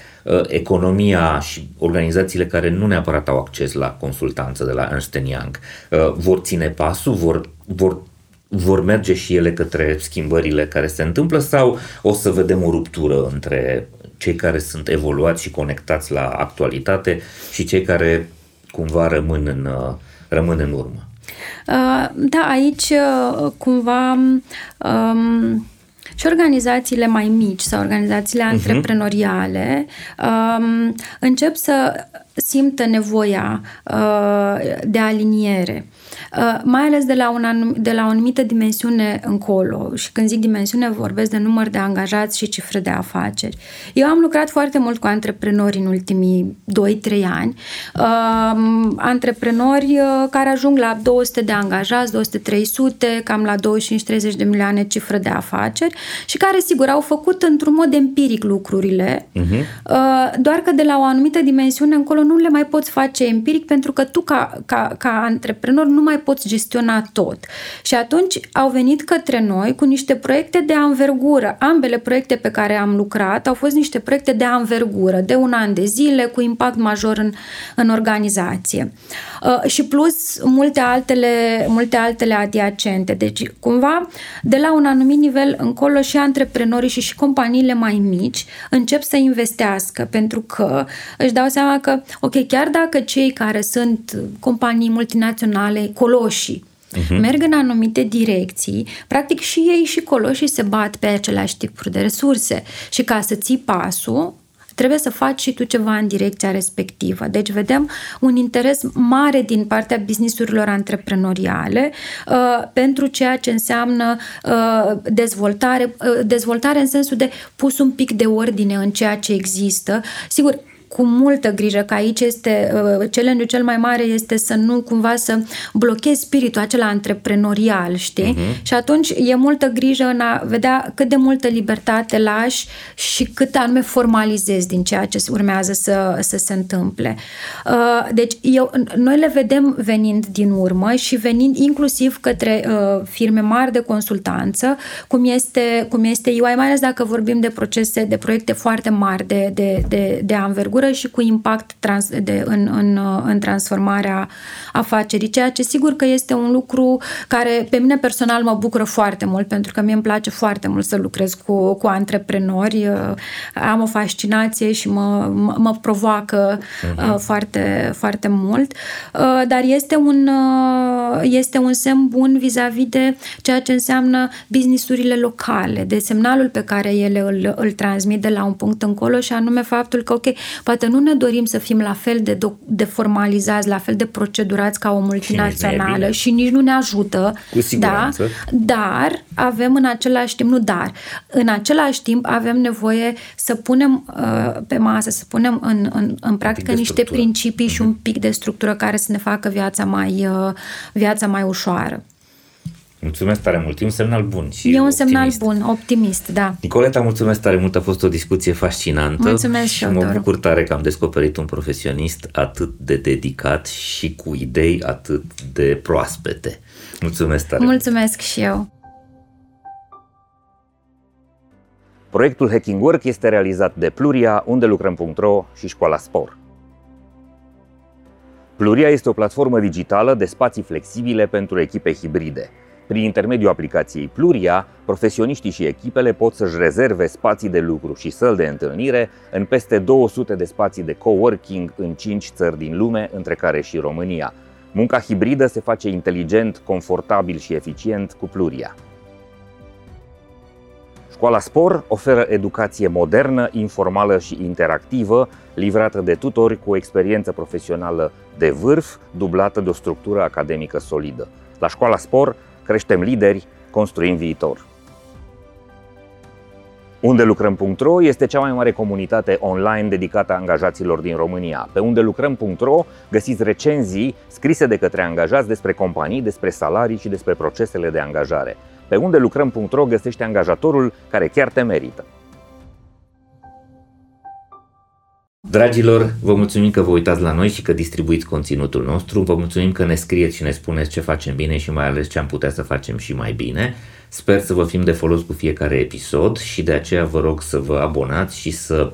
economia și organizațiile care nu neapărat au acces la consultanță de la Ernst & Young vor ține pasul, vor merge și ele către schimbările care se întâmplă sau o să vedem o ruptură între cei care sunt evoluați și conectați la actualitate și cei care cumva rămân în urmă? Da, aici cumva și organizațiile mai mici sau organizațiile antreprenoriale încep să simtă nevoia de aliniere, mai ales de la o anumită dimensiune încolo. Și când zic dimensiune, vorbesc de număr de angajați și cifre de afaceri. Eu am lucrat foarte mult cu antreprenori în ultimii 2-3 ani, antreprenori care ajung la 200 de angajați, 200-300, cam la 25-30 de milioane cifre de afaceri și care, sigur, au făcut într-un mod empiric lucrurile, doar că de la o anumită dimensiune încolo nu le mai poți face empiric, pentru că tu ca antreprenor nu mai poți gestiona tot. Și atunci au venit către noi cu niște proiecte de anvergură. Ambele proiecte pe care am lucrat au fost niște proiecte de anvergură, de un an de zile, cu impact major în organizație. Și plus multe altele adiacente. Deci, cumva, de la un anumit nivel încolo și antreprenorii și companiile mai mici încep să investească, pentru că își dau seama că, ok, chiar dacă cei care sunt companii multinaționale, coloșii, merg în anumite direcții, practic și ei și coloșii se bat pe același tipuri de resurse și ca să ții pasul, trebuie să faci și tu ceva în direcția respectivă. Deci vedem un interes mare din partea businessurilor antreprenoriale pentru ceea ce înseamnă dezvoltare în sensul de pus un pic de ordine în ceea ce există. Sigur, cu multă grijă, că aici este challenge-ul cel mai mare, este să nu cumva să blochezi spiritul acela antreprenorial, știi? Și atunci e multă grijă în a vedea cât de multă libertate lași și cât anume formalizezi din ceea ce urmează să se întâmple. Deci noi le vedem venind din urmă și venind inclusiv către firme mari de consultanță, cum este EY, mai ales dacă vorbim de procese, de proiecte foarte mari de anvergură și cu impact în transformarea afacerii, ceea ce sigur că este un lucru care pe mine personal mă bucură foarte mult, pentru că mie îmi place foarte mult să lucrez cu antreprenori, am o fascinație și mă provoacă foarte, foarte mult, dar este un semn bun vis-a-vis de ceea ce înseamnă businessurile locale, de semnalul pe care ele îl transmit de la un punct încolo, și anume faptul că, ok, poate nu ne dorim să fim la fel de formalizați, la fel de procedurați ca o multinațională și nici nu ne ajută. Cu siguranță. Da, dar avem în același timp, avem nevoie să punem pe masă, să punem în practică niște principii și un pic de structură care să ne facă viața mai ușoară. Mulțumesc tare mult, e un semnal bun și optimist. E un semnal bun, optimist, da. Nicoleta, mulțumesc tare mult, a fost o discuție fascinantă. Mulțumesc și eu, Doru. Mă bucur tare că am descoperit un profesionist atât de dedicat și cu idei atât de proaspete. Mulțumesc tare. Mulțumesc și eu. Proiectul Hacking Work este realizat de Pluria, Undelucram.ro și Școala Spor. Pluria este o platformă digitală de spații flexibile pentru echipe hibride. Prin intermediul aplicației Pluria, profesioniștii și echipele pot să-și rezerve spații de lucru și săli de întâlnire în peste 200 de spații de coworking în 5 țări din lume, între care și România. Munca hibridă se face inteligent, confortabil și eficient cu Pluria. Școala Spor oferă educație modernă, informală și interactivă, livrată de tutori cu o experiență profesională de vârf, dublată de o structură academică solidă. La Școala Spor creștem lideri, construim viitor. Undelucrăm.ro este cea mai mare comunitate online dedicată a angajaților din România. Pe undelucrăm.ro găsiți recenzii scrise de către angajați despre companii, despre salarii și despre procesele de angajare. Pe undelucrăm.ro găsește angajatorul care chiar te merită. Dragilor, vă mulțumim că vă uitați la noi și că distribuiți conținutul nostru, vă mulțumim că ne scrieți și ne spuneți ce facem bine și mai ales ce am putea să facem și mai bine. Sper să vă fim de folos cu fiecare episod și de aceea vă rog să vă abonați și să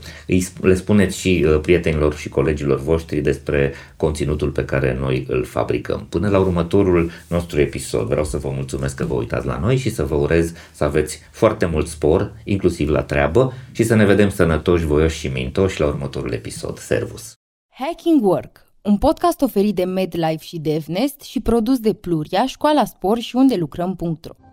le spuneți și prietenilor și colegilor voștri despre conținutul pe care noi îl fabricăm. Până la următorul nostru episod, vreau să vă mulțumesc că vă uitați la noi și să vă urez să aveți foarte mult spor, inclusiv la treabă, și să ne vedem sănătoși, voioși și mintoși la următorul episod. Servus! Hacking Work, un podcast oferit de Medlife și DevNest și produs de Pluria, Școala Spor și undelucrăm.ro.